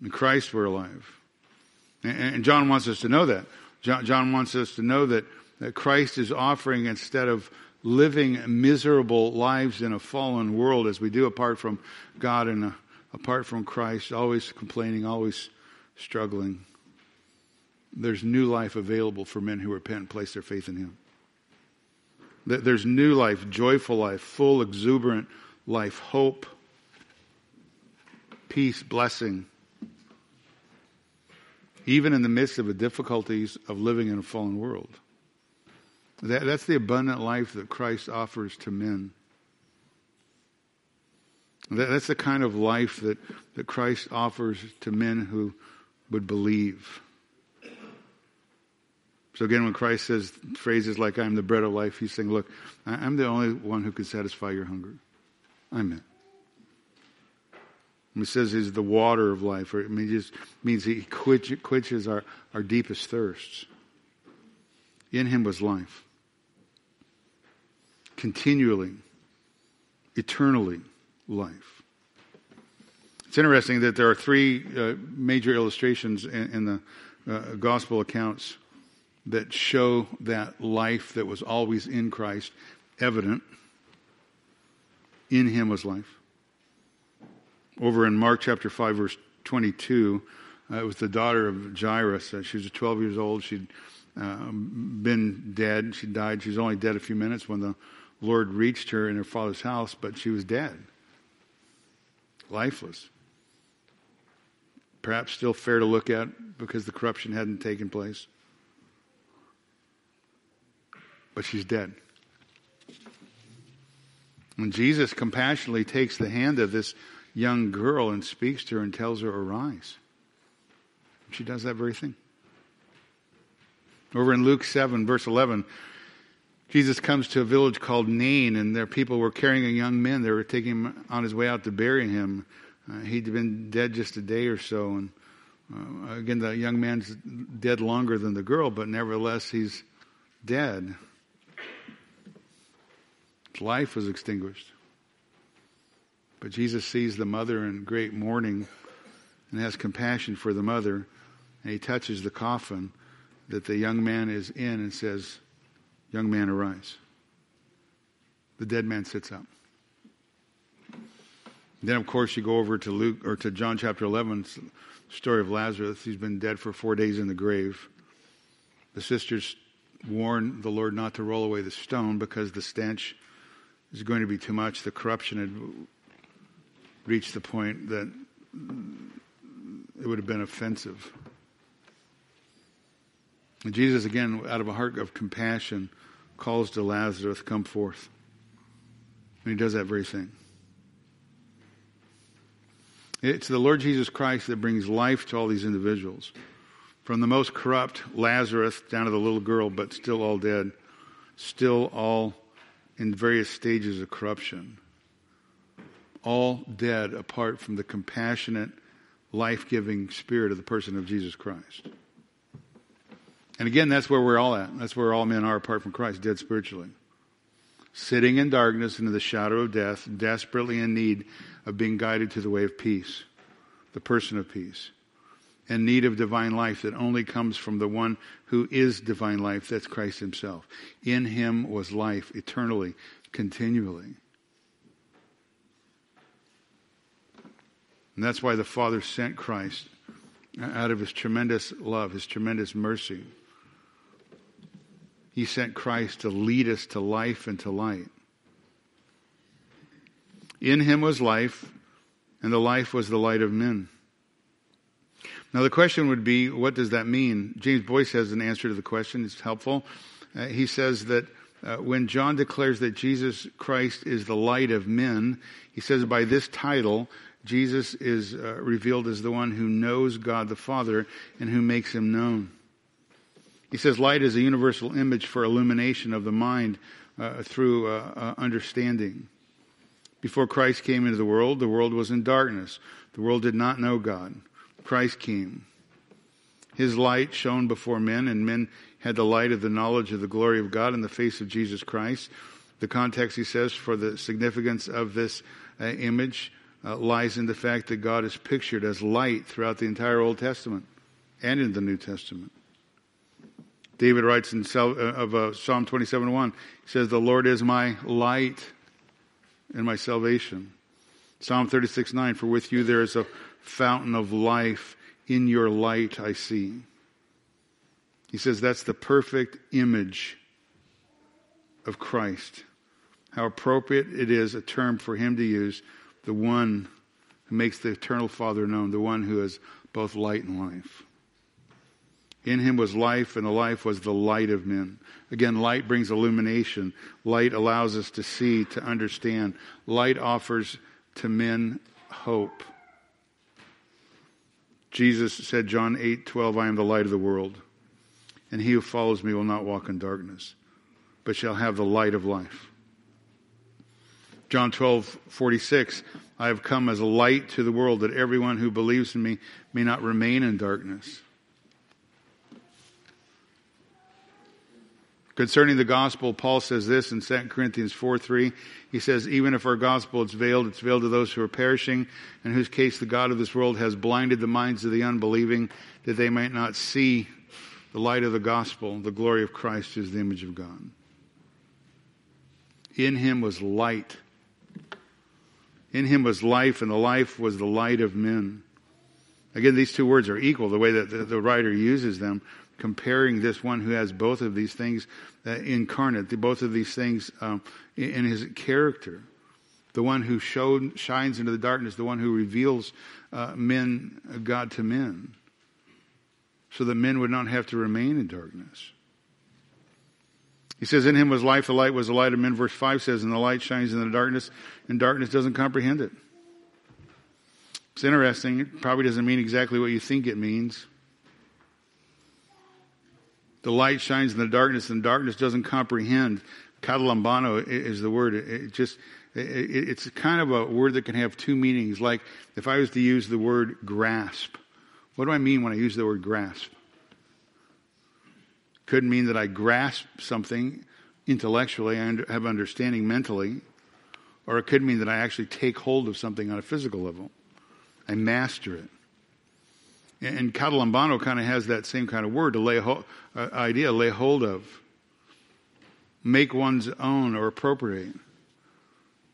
In Christ we're alive. And John wants us to know that. John wants us to know that Christ is offering, instead of living miserable lives in a fallen world as we do apart from God and a apart from Christ, always complaining, always struggling, there's new life available for men who repent and place their faith in him. There's new life, joyful life, full, exuberant life, hope, peace, blessing. Even in the midst of the difficulties of living in a fallen world. That, that's the abundant life that Christ offers to men. That's the kind of life that, that Christ offers to men who would believe. So again, when Christ says phrases like, I am the bread of life, he's saying, look, I'm the only one who can satisfy your hunger. I'm it. And he says he's the water of life, or it means, means he quench, quenches our, our deepest thirsts. In him was life. Continually, eternally. Life. It's interesting that there are three uh, major illustrations in, in the uh, gospel accounts that show that life that was always in Christ evident. In him was life. Over in Mark chapter five verse twenty-two, uh, it was the daughter of Jairus. Uh, she was twelve years old. She'd uh, been dead. She died. She was only dead a few minutes when the Lord reached her in her father's house, but she was dead. Lifeless. Perhaps still fair to look at because the corruption hadn't taken place. But she's dead. And Jesus compassionately takes the hand of this young girl and speaks to her and tells her, arise. She does that very thing. Over in Luke seven, verse eleven, Jesus comes to a village called Nain, and their people were carrying a young man. They were taking him on his way out to bury him. Uh, he'd been dead just a day or so. And uh, again, the young man's dead longer than the girl, but nevertheless, he's dead. His life was extinguished. But Jesus sees the mother in great mourning and has compassion for the mother. And he touches the coffin that the young man is in and says, young man, arise. The dead man sits up. Then, of course, you go over to Luke or to John chapter eleven, story of Lazarus. He's been dead for four days in the grave. The sisters warn the Lord not to roll away the stone because the stench is going to be too much. The corruption had reached the point that it would have been offensive. And Jesus, again, out of a heart of compassion, calls to Lazarus, come forth. And he does that very thing. It's the Lord Jesus Christ that brings life to all these individuals. From the most corrupt Lazarus down to the little girl, but still all dead, still all in various stages of corruption. All dead apart from the compassionate, life-giving spirit of the person of Jesus Christ. And again, that's where we're all at. That's where all men are apart from Christ, dead spiritually. Sitting in darkness into the shadow of death, desperately in need of being guided to the way of peace, the person of peace. In need of divine life that only comes from the one who is divine life, that's Christ himself. In him was life eternally, continually. And that's why the Father sent Christ out of his tremendous love, his tremendous mercy. He sent Christ to lead us to life and to light. In him was life, and the life was the light of men. Now, the question would be, what does that mean? James Boyce has an answer to the question. It's helpful. Uh, he says that uh, when John declares that Jesus Christ is the light of men, he says by this title, Jesus is uh, revealed as the one who knows God the Father and who makes him known. He says light is a universal image for illumination of the mind uh, through uh, uh, understanding. Before Christ came into the world, the world was in darkness. The world did not know God. Christ came. His light shone before men, and men had the light of the knowledge of the glory of God in the face of Jesus Christ. The context, he says, for the significance of this uh, image uh, lies in the fact that God is pictured as light throughout the entire Old Testament and in the New Testament. David writes in Sal- uh, of uh, Psalm twenty-seven one, he says, the Lord is my light and my salvation. Psalm thirty-six nine, for with you there is a fountain of life, in your light I see. He says that's the perfect image of Christ. How appropriate it is, a term for him to use, the one who makes the eternal Father known, the one who is both light and life. In him was life, and the life was the light of men. Again, light brings illumination. Light allows us to see, to understand. Light offers to men hope. Jesus said, John eight twelve, I am the light of the world, and he who follows me will not walk in darkness, but shall have the light of life. John twelve forty-six, I have come as a light to the world, that everyone who believes in me may not remain in darkness. Concerning the gospel, Paul says this in Second Corinthians four three. He says, even if our gospel is veiled, it's veiled to those who are perishing, in whose case the God of this world has blinded the minds of the unbelieving, that they might not see the light of the gospel. The glory of Christ is the image of God. In him was light. In him was life, and the life was the light of men. Again, these two words are equal, the way that the, the writer uses them, comparing this one who has both of these things uh, incarnate, both of these things um, in, in his character. The one who showed, shines into the darkness, the one who reveals uh, men, God to men, so that men would not have to remain in darkness. He says, in him was life, the light was the light of men. Verse five says, and the light shines in the darkness, and darkness doesn't comprehend it. It's interesting. It probably doesn't mean exactly what you think it means. The light shines in the darkness, and darkness doesn't comprehend. Catalambano is the word. It just, it, it's kind of a word that can have two meanings. Like if I was to use the word grasp, what do I mean when I use the word grasp? Could mean that I grasp something intellectually, I have understanding mentally, or it could mean that I actually take hold of something on a physical level. I master it. And Catalambano kind of has that same kind of word, to lay ho- uh, idea, lay hold of, make one's own or appropriate.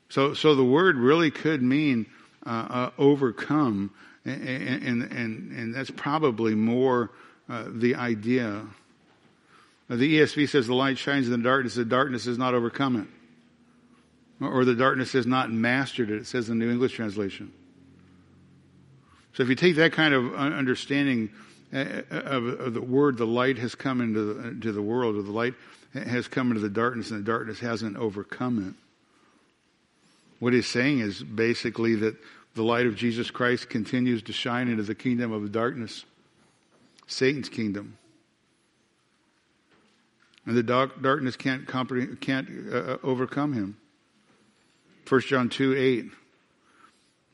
So, so the word really could mean uh, uh, overcome, and, and and and that's probably more uh, the idea. The E S V says the light shines in the darkness, the darkness has not overcome it. Or the darkness has not mastered it, it says in the New English Translation. So if you take that kind of understanding of the word, the light has come into the, to the world, or the light has come into the darkness, and the darkness hasn't overcome it. What he's saying is basically that the light of Jesus Christ continues to shine into the kingdom of the darkness, Satan's kingdom. And the dark, darkness can't, compre- can't uh, overcome him. First John two eight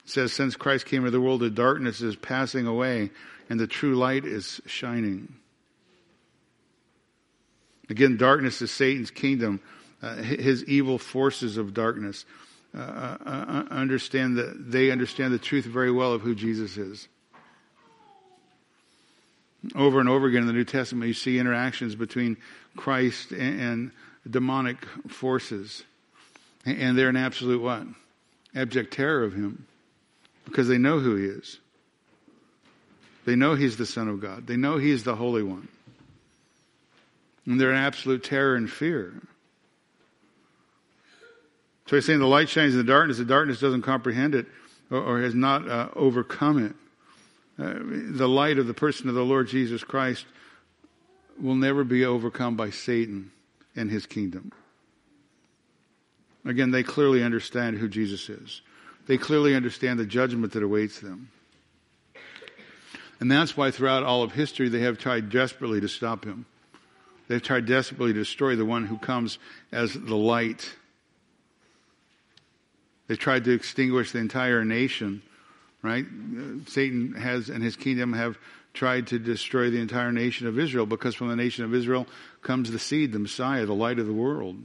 says, since Christ came into the world, the darkness is passing away and the true light is shining. Again, darkness is Satan's kingdom, uh, his evil forces of darkness. Uh, uh, understand that they understand the truth very well of who Jesus is. Over and over again in the New Testament, you see interactions between Christ and, and demonic forces. And they're in absolute what? Abject terror of him. Because they know who he is. They know he's the Son of God. They know he's the Holy One. And they're in absolute terror and fear. So he's saying the light shines in the darkness. The darkness doesn't comprehend it or, or has not uh, overcome it. Uh, the light of the person of the Lord Jesus Christ will never be overcome by Satan and his kingdom. Again, they clearly understand who Jesus is. They clearly understand the judgment that awaits them. And that's why throughout all of history, they have tried desperately to stop him. They've tried desperately to destroy the one who comes as the light. They tried to extinguish the entire nation, right? Satan has, and his kingdom have tried to destroy the entire nation of Israel, because from the nation of Israel comes the seed, the Messiah, the light of the world.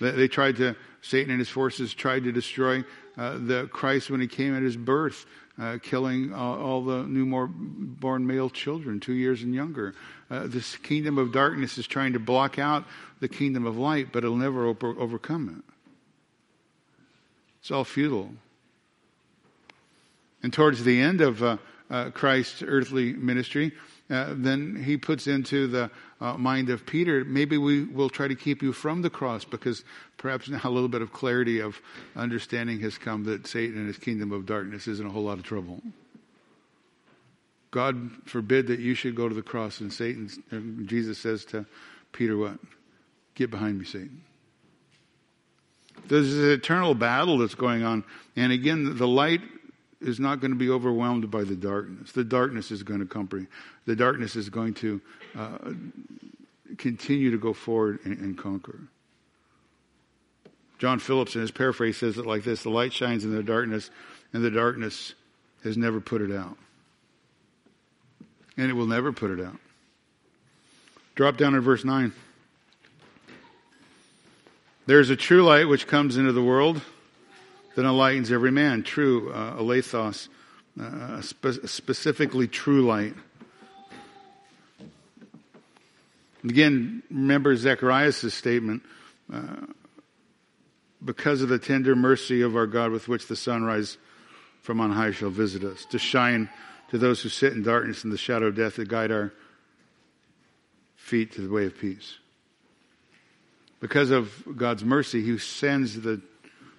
They tried to, Satan and his forces tried to destroy uh, the Christ when he came at his birth, uh, killing uh, all the newborn male children, two years and younger. Uh, this kingdom of darkness is trying to block out the kingdom of light, but it'll never over- overcome it. It's all futile. And towards the end of uh, uh, Christ's earthly ministry, Uh, then he puts into the uh, mind of Peter, maybe we will try to keep you from the cross, because perhaps now a little bit of clarity of understanding has come that Satan and his kingdom of darkness is in a whole lot of trouble. God forbid that you should go to the cross, and Satan, uh, Jesus says to Peter, what? Get behind me, Satan. There's this eternal battle that's going on. And again, the light is not going to be overwhelmed by the darkness. The darkness is going to comprehend. The darkness is going to uh, continue to go forward and, and conquer. John Phillips, in his paraphrase, says it like this: the light shines in the darkness, and the darkness has never put it out. And it will never put it out. Drop down to verse nine. There is a true light which comes into the world, that enlightens every man. True, uh, alethos, uh, spe- specifically true light. And again, remember Zechariah's statement, uh, because of the tender mercy of our God with which the sunrise from on high shall visit us, to shine to those who sit in darkness and the shadow of death, to guide our feet to the way of peace. Because of God's mercy, he sends the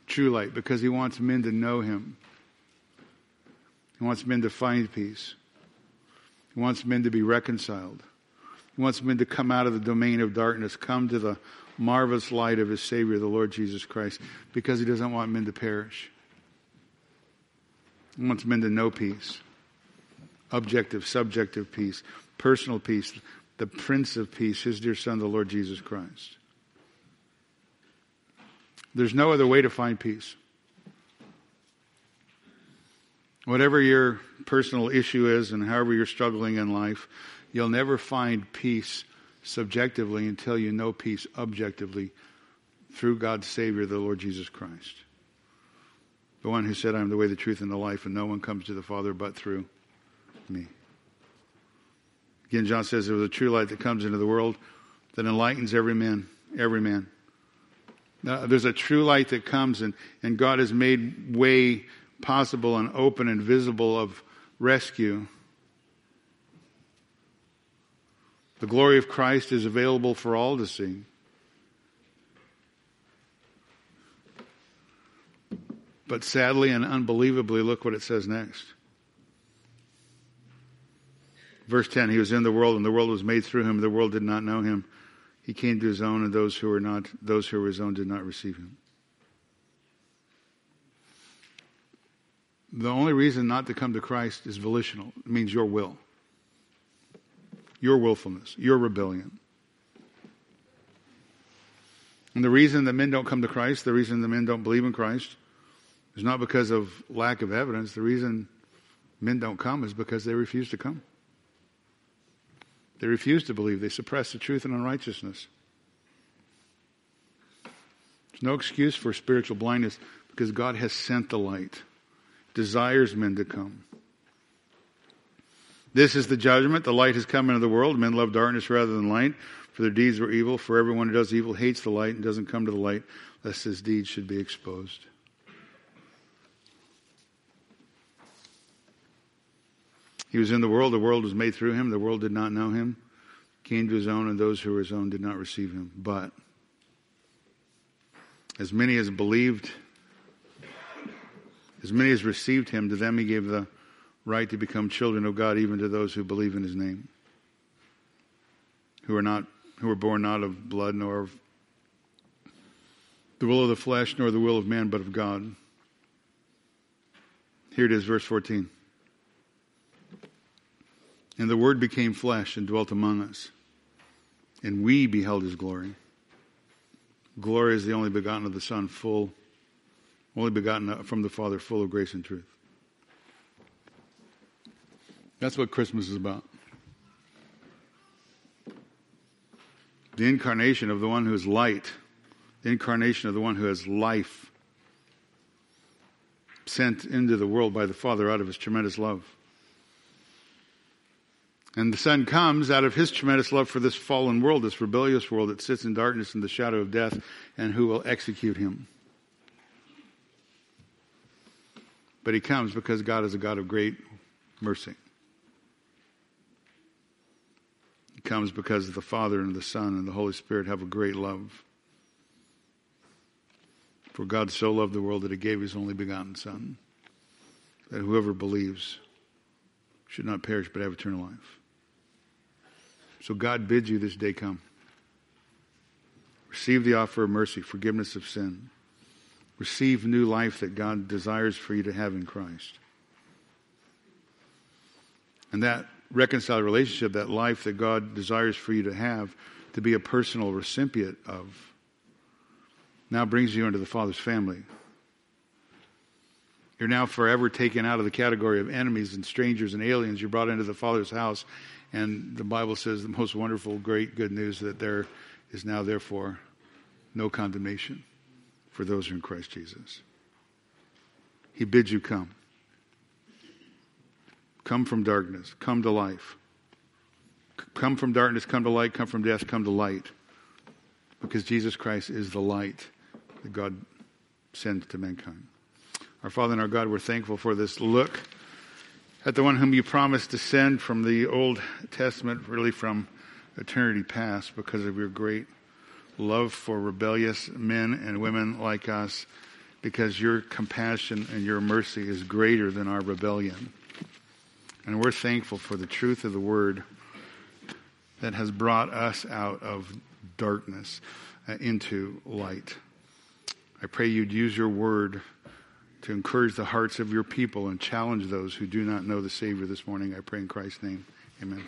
true light, because he wants men to know him. He wants men to find peace. He wants men to be reconciled. He wants men to come out of the domain of darkness, come to the marvelous light of his Savior, the Lord Jesus Christ, because he doesn't want men to perish. He wants men to know peace. Objective, subjective peace, personal peace, the Prince of Peace, his dear Son, the Lord Jesus Christ. There's no other way to find peace. Whatever your personal issue is and however you're struggling in life, you'll never find peace subjectively until you know peace objectively through God's Savior, the Lord Jesus Christ. The one who said, I am the way, the truth, and the life, and no one comes to the Father but through me. Again, John says there was a true light that comes into the world that enlightens every man, every man. Uh, there's a true light that comes, and, and God has made way possible and open and visible of rescue. The glory of Christ is available for all to see. But sadly and unbelievably, look what it says next. Verse ten, he was in the world, and the world was made through him. The world did not know him. He came to his own, and those who were not, those who were his own did not receive him. The only reason not to come to Christ is volitional. It means your will. Your willfulness, your rebellion. And the reason that men don't come to Christ, the reason that men don't believe in Christ, is not because of lack of evidence. The reason men don't come is because they refuse to come. They refuse to believe. They suppress the truth and unrighteousness. There's no excuse for spiritual blindness because God has sent the light, desires men to come. This is the judgment. The light has come into the world. Men love darkness rather than light, for their deeds were evil. For everyone who does evil hates the light and doesn't come to the light, lest his deeds should be exposed. He was in the world. The world was made through him. The world did not know him. He came to his own, and those who were his own did not receive him. But as many as believed, as many as received him, to them he gave the right to become children of God, even to those who believe in his name, who are not, who are born not of blood, nor of the will of the flesh, nor the will of man, but of God. Here it is, verse fourteen. And the Word became flesh and dwelt among us, and we beheld his glory. Glory is the only begotten of the Son, full, only begotten from the Father, full of grace and truth. That's what Christmas is about. The incarnation of the one who is light, the incarnation of the one who has life, sent into the world by the Father out of his tremendous love. And the Son comes out of his tremendous love for this fallen world, this rebellious world that sits in darkness in the shadow of death, and who will execute him. But he comes because God is a God of great mercy. He comes because the Father and the Son and the Holy Spirit have a great love. For God so loved the world that he gave his only begotten Son, that whoever believes should not perish but have eternal life. So God bids you this day come. Receive the offer of mercy, forgiveness of sin. Receive new life that God desires for you to have in Christ. And that reconciled relationship, that life that God desires for you to have, to be a personal recipient of, now brings you into the Father's family. You're now forever taken out of the category of enemies and strangers and aliens. You're brought into the Father's house, and the Bible says the most wonderful, great, good news, that there is now, therefore, no condemnation for those who are in Christ Jesus. He bids you come. Come from darkness. Come to life. Come from darkness. Come to light. Come from death. Come to light. Because Jesus Christ is the light that God sends to mankind. Our Father and our God, we're thankful for this look at the one whom you promised to send from the Old Testament, really from eternity past, because of your great love for rebellious men and women like us, because your compassion and your mercy is greater than our rebellion. And we're thankful for the truth of the Word that has brought us out of darkness uh, into light. I pray you'd use your Word to encourage the hearts of your people and challenge those who do not know the Savior this morning. I pray in Christ's name. Amen.